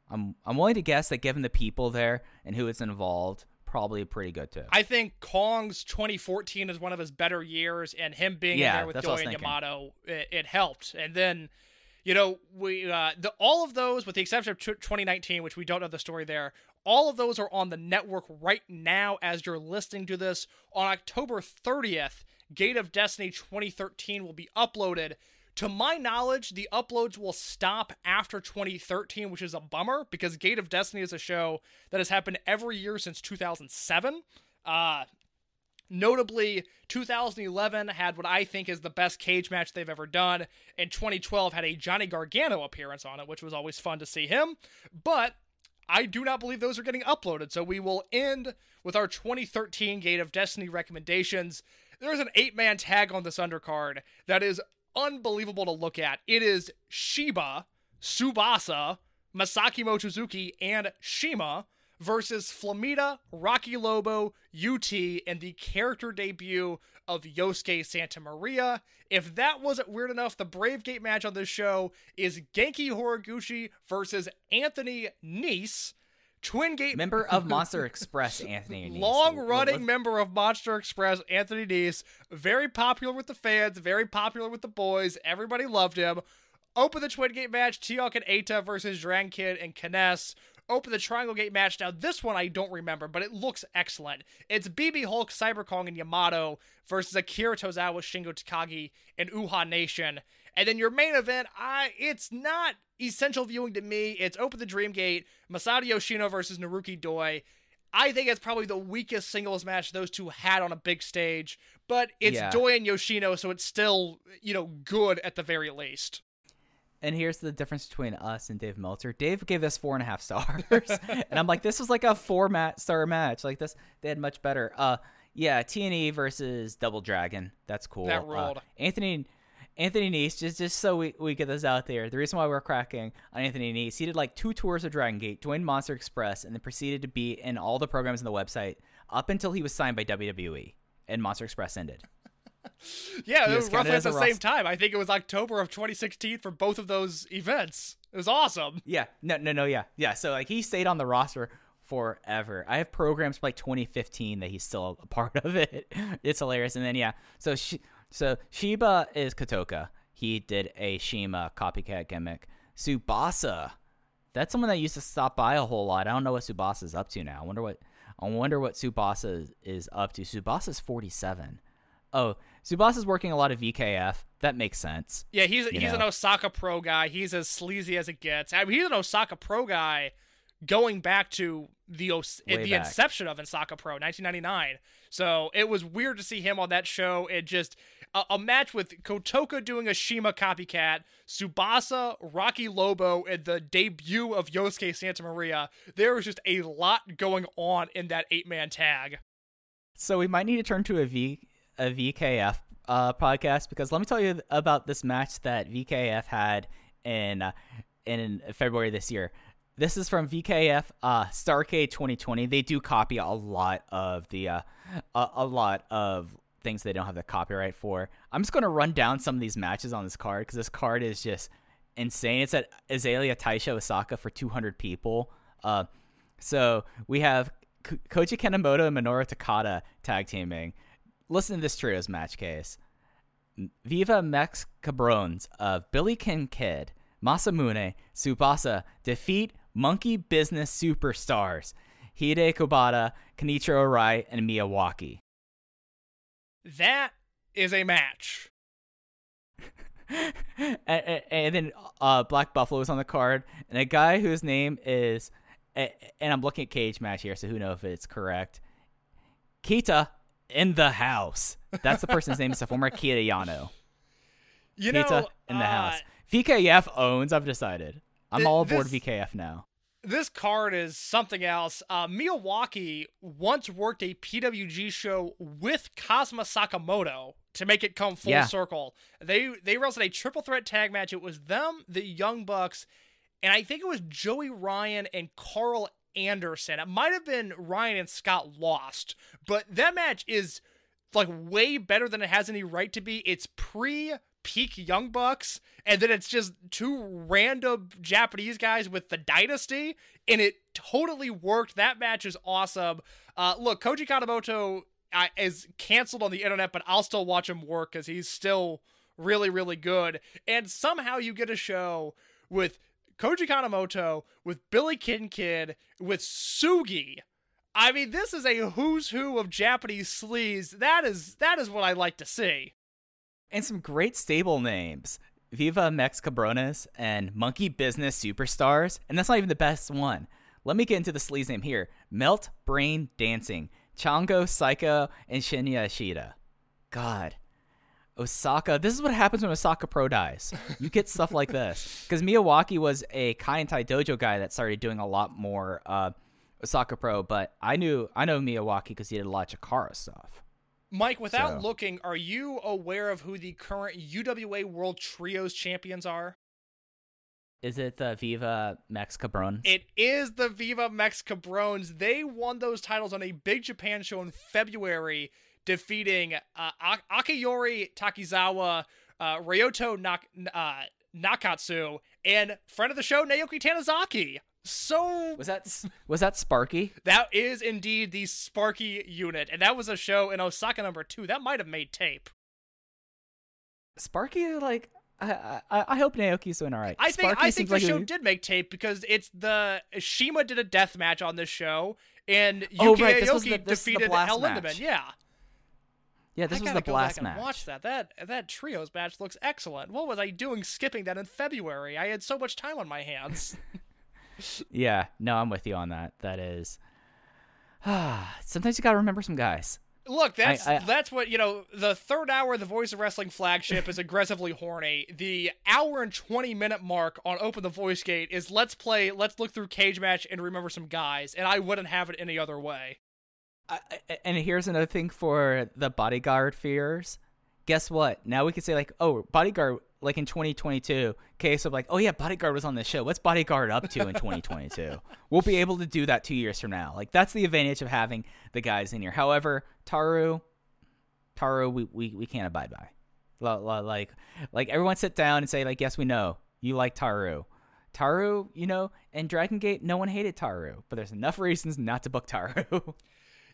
I'm willing to guess that given the people there and who it's involved, probably pretty good too. I think Kong's 2014 is one of his better years, and him being there with Doi and Yamato, it helped. And then, you know, we all of those, with the exception of 2019, which we don't know the story there. All of those are on the network right now as you're listening to this on October 30th. Gate of Destiny 2013 will be uploaded. To my knowledge, the uploads will stop after 2013, which is a bummer, because Gate of Destiny is a show that has happened every year since 2007. Notably, 2011 had what I think is the best cage match they've ever done, and 2012 had a Johnny Gargano appearance on it, which was always fun to see him, but I do not believe those are getting uploaded, so we will end with our 2013 Gate of Destiny recommendations. There's an 8-man tag on this undercard that is unbelievable to look at. It is Shiba, Tsubasa, Masaaki Mochizuki, and CIMA versus Flamita, Rocky Lobo, UT, and the character debut of Yosuke Santamaria. If that wasn't weird enough, the Brave Gate match on this show is Genki Horaguchi versus Anthony Nice, Twin Gate member of Monster Express, Anthony Nice. Long-running member of Monster Express, Anthony Nice. Very popular with the fans, very popular with the boys. Everybody loved him. Open the Twin Gate match, Teal'c and Eita versus Dragon Kid and Kness. Open the Triangle Gate match. Now, this one I don't remember, but it looks excellent. It's BB Hulk, Cyber Kong, and Yamato versus Akira Tozawa, Shingo Takagi, and Uha Nation. And then your main event, it's not essential viewing to me. It's Open the Dream Gate, Masato Yoshino versus Naruki Doi. I think it's probably the weakest singles match those two had on a big stage, but it's Doi and Yoshino, so it's still, good at the very least. And here's the difference between us and Dave Meltzer. Dave gave us 4.5 stars. And I'm like, this was like a 4-star match. Like this, they had much better. TNE versus Double Dragon. That's cool. That rolled. Anthony Nice, just so we get this out there. The reason why we're cracking on Anthony Nice, he did like 2 tours of Dragon Gate, joined Monster Express, and then proceeded to be in all the programs on the website up until he was signed by WWE and Monster Express ended. Yeah, it was roughly at the same time. I think it was October of 2016 for both of those events. It was awesome. Yeah, no, yeah. So he stayed on the roster forever. I have programs for 2015 that he's still a part of it. It's hilarious. And then so Shiba is Kotoka. He did a CIMA copycat gimmick. Tsubasa, that's someone that used to stop by a whole lot. I don't know what Tsubasa's up to now. I wonder what Tsubasa is up to. Tsubasa's 47. Oh, Tsubasa's working a lot of VKF. That makes sense. Yeah, he's an Osaka Pro guy. He's as sleazy as it gets. I mean, he's an Osaka Pro guy going back to the inception of Osaka Pro, 1999. So it was weird to see him on that show. It just a match with Kotoka doing a CIMA copycat, Tsubasa, Rocky Lobo, and the debut of Yosuke Santamaria. There was just a lot going on in that 8-man tag. So we might need to turn to a VKF podcast, because let me tell you about this match that VKF had in February this year. This is from VKF Starrcade 2020. They do copy a lot of things they don't have the copyright for. I'm just going to run down some of these matches on this card, because this card is just insane. It's at Azalea Taisha Osaka for 200 people. So we have Koji Kanemoto and Minoru Takada tag teaming. Listen to this trio's match case. Viva Mex Cabrones of Billy King Kid, Masamune, Tsubasa defeat Monkey Business Superstars, Hide Kobata, Kenichiro Arai, and Miyawaki. That is a match. and then Black Buffalo is on the card, and a guy whose name is, and I'm looking at Cage Match here, so who knows if it's correct, Kita in the house. That's the person's name. It's a former Akira Yano. Pita in the house. VKF owns, I've decided. I'm all aboard VKF now. This card is something else. Miyawaki once worked a PWG show with Kazuma Sakamoto to make it come full circle. They wrestled a triple threat tag match. It was them, the Young Bucks, and I think it was Joey Ryan and Carl Anderson. It might have been Ryan and Scott Lost, but that match is way better than it has any right to be. It's pre-peak Young Bucks, and then it's just two random Japanese guys with the Dynasty, and it totally worked. That match is awesome. Look, Koji Kanemoto is canceled on the internet, but I'll still watch him work because he's still really, really good. And somehow you get a show with Koji Kanemoto, with Billy Kid, with Sugi. I mean, this is a who's who of Japanese sleaze. That is what I like to see. And some great stable names. Viva Mex Cabrones and Monkey Business Superstars. And that's not even the best one. Let me get into the sleaze name here. Melt Brain Dancing. Chango, Saika, and Shinya Ishida. God. Osaka. This is what happens when Osaka Pro dies. You get stuff like this. Because Miyawaki was a Kai and Tai Dojo guy that started doing a lot more Osaka Pro, but I know Miyawaki because he did a lot of Chikara stuff. Mike, without looking, are you aware of who the current UWA World Trios champions are? Is it the Viva Mex Cabrones? It is the Viva Mex Cabrones. They won those titles on a Big Japan show in February, defeating Akiyori Takizawa, Ryoto Nakatsu, and friend of the show, Naoki Tanizaki. So was that Sparky? That is indeed the Sparky unit, and that was a show in Osaka #2. That might have made tape. Sparky, like I hope Naoki's doing all right. I think the show did make tape because it's the CIMA did a death match on this show, and Yuki Aoki defeated El Lindemann. Yeah, yeah, this was the blast match. Watch that. That trios match looks excellent. What was I doing skipping that in February? I had so much time on my hands. Yeah, no, I'm with you on that. That is, sometimes you gotta remember some guys. Look, that's what, you know, the third hour of the Voice of Wrestling flagship is aggressively horny. The hour and 20-minute mark on Open the Voice Gate is let's look through Cage Match and remember some guys, and I wouldn't have it any other way. And here's another thing for the Bodyguard fears. Guess what? Now we can say, like, oh, Bodyguard, like in 2022, KSO like, oh yeah, Bodyguard was on this show. What's Bodyguard up to in 2022? We'll be able to do that 2 years from now. Like, that's the advantage of having the guys in here. However, Taru, we can't abide by. Like everyone sit down and say, like, yes, we know you like Taru. Taru, you know, in Dragon Gate, no one hated Taru, but there's enough reasons not to book Taru.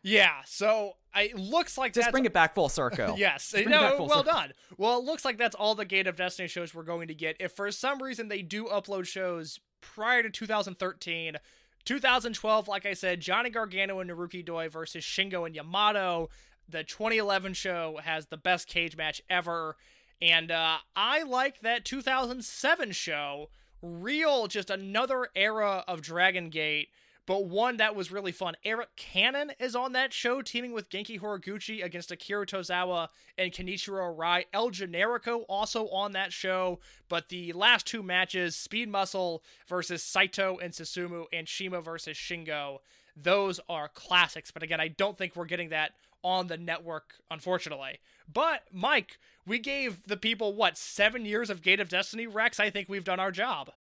Yeah, so it looks like just bring it back full circle. Yes, no, well done. Well, it looks like that's all the Gate of Destiny shows we're going to get. If for some reason they do upload shows prior to 2013, 2012, like I said, Johnny Gargano and Naruki Doi versus Shingo and Yamato. The 2011 show has the best cage match ever, and I like that 2007 show. Real, just another era of Dragon Gate. But one that was really fun. Eric Cannon is on that show, teaming with Genki Horaguchi against Akira Tozawa and Kenichiro Arai. El Generico also on that show. But the last two matches, Speed Muscle versus Saito and Susumu and CIMA versus Shingo, those are classics. But again, I don't think we're getting that on the network, unfortunately. But, Mike, we gave the people, 7 years of Gate of Destiny, Rex? I think we've done our job.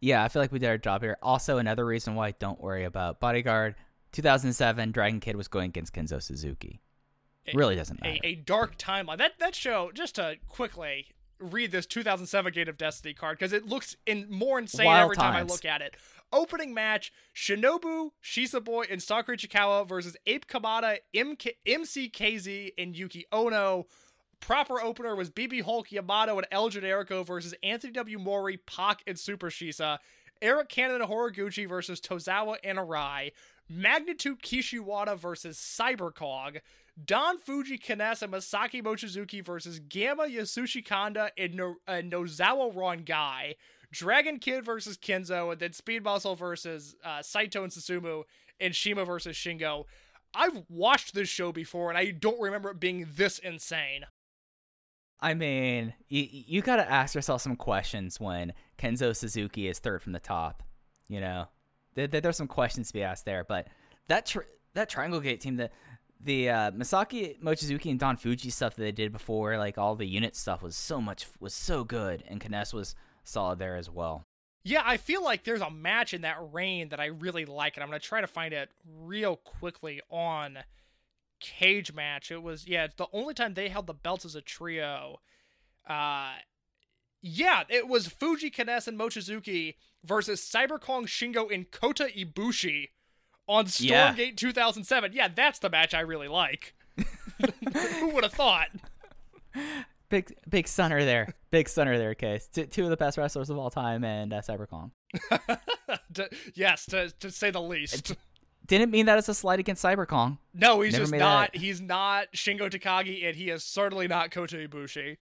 Yeah, I feel like we did our job here. Also, another reason why don't worry about Bodyguard. 2007, Dragon Kid was going against Kenzo Suzuki. Really doesn't matter. A dark timeline. That show, just to quickly read this 2007 Gate of Destiny card, because it looks more insane every time I look at it. Opening match, Shinobu, Shisaboi, and Sakura Chikawa versus Ape Kamada, MC Kz, and Yuki Ono. Proper opener was BB Hulk, Yamato, and El Generico versus Anthony W. Mori, Pac, and Super Shisa. Eric Cannon and Horaguchi versus Tozawa and Arai. Magnitude Kishiwada versus Cybercog. Don Fuji Kness and Masaaki Mochizuki versus Gamma Yasushi Kanda and Nozawa Rongai. Dragon Kid versus Kenzo, and then Speed Muscle versus Saito and Susumu, and CIMA versus Shingo. I've watched this show before, and I don't remember it being this insane. I mean, you got to ask yourself some questions when Kenzo Suzuki is third from the top. You know, there's some questions to be asked there. But that Triangle Gate team, the Masaaki Mochizuki and Don Fuji stuff that they did before, like all the unit stuff, was so good, and Kness was solid there as well. Yeah, I feel like there's a match in that reign that I really like, and I'm gonna try to find it real quickly on Cage Match. It was, it's the only time they held the belts as a trio. It was Fuji, Kness, and Mochizuki versus Cyber Kong, Shingo, and Kota Ibushi on Stormgate 2007. Yeah, that's the match I really like. Who would have thought? Big Sunner there. Big Sunner there, Case. Two of the best wrestlers of all time, and Cybercom. Yes, to say the least. Didn't mean that as a slight against Cybercom. No, he's just not. He's not Shingo Takagi, and he is certainly not Kota Ibushi.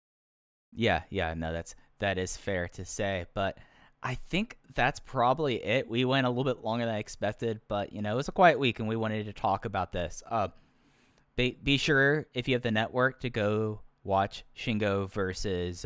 Yeah, no, that is fair to say. But I think that's probably it. We went a little bit longer than I expected, but, you know, it was a quiet week, and we wanted to talk about this. Be sure, if you have the network, to go watch Shingo versus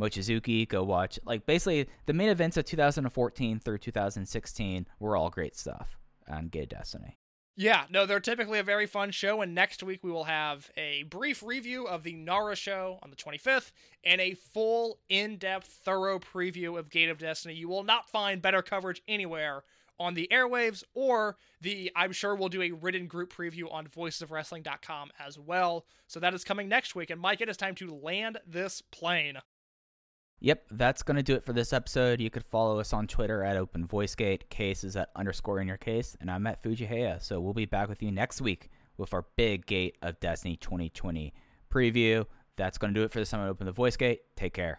Mochizuki. Go watch, like, basically the main events of 2014 through 2016 were all great stuff on Gate of Destiny. Yeah, no, they're typically a very fun show, and next week we will have a brief review of the Nara show on the 25th, and a full, in-depth, thorough preview of Gate of Destiny. You will not find better coverage anywhere on the airwaves, or the, I'm sure we'll do a written group preview on voicesofwrestling.com as well, so that is coming next week, and Mike, it is time to land this plane. Yep, that's going to do it for this episode. You could follow us on Twitter at OpenVoiceGate. Case is at _inyourcase, and I'm at Fujihaya. So we'll be back with you next week with our big Gate of Destiny 2020 preview. That's going to do it for this time at Open the Voice Gate. Take care.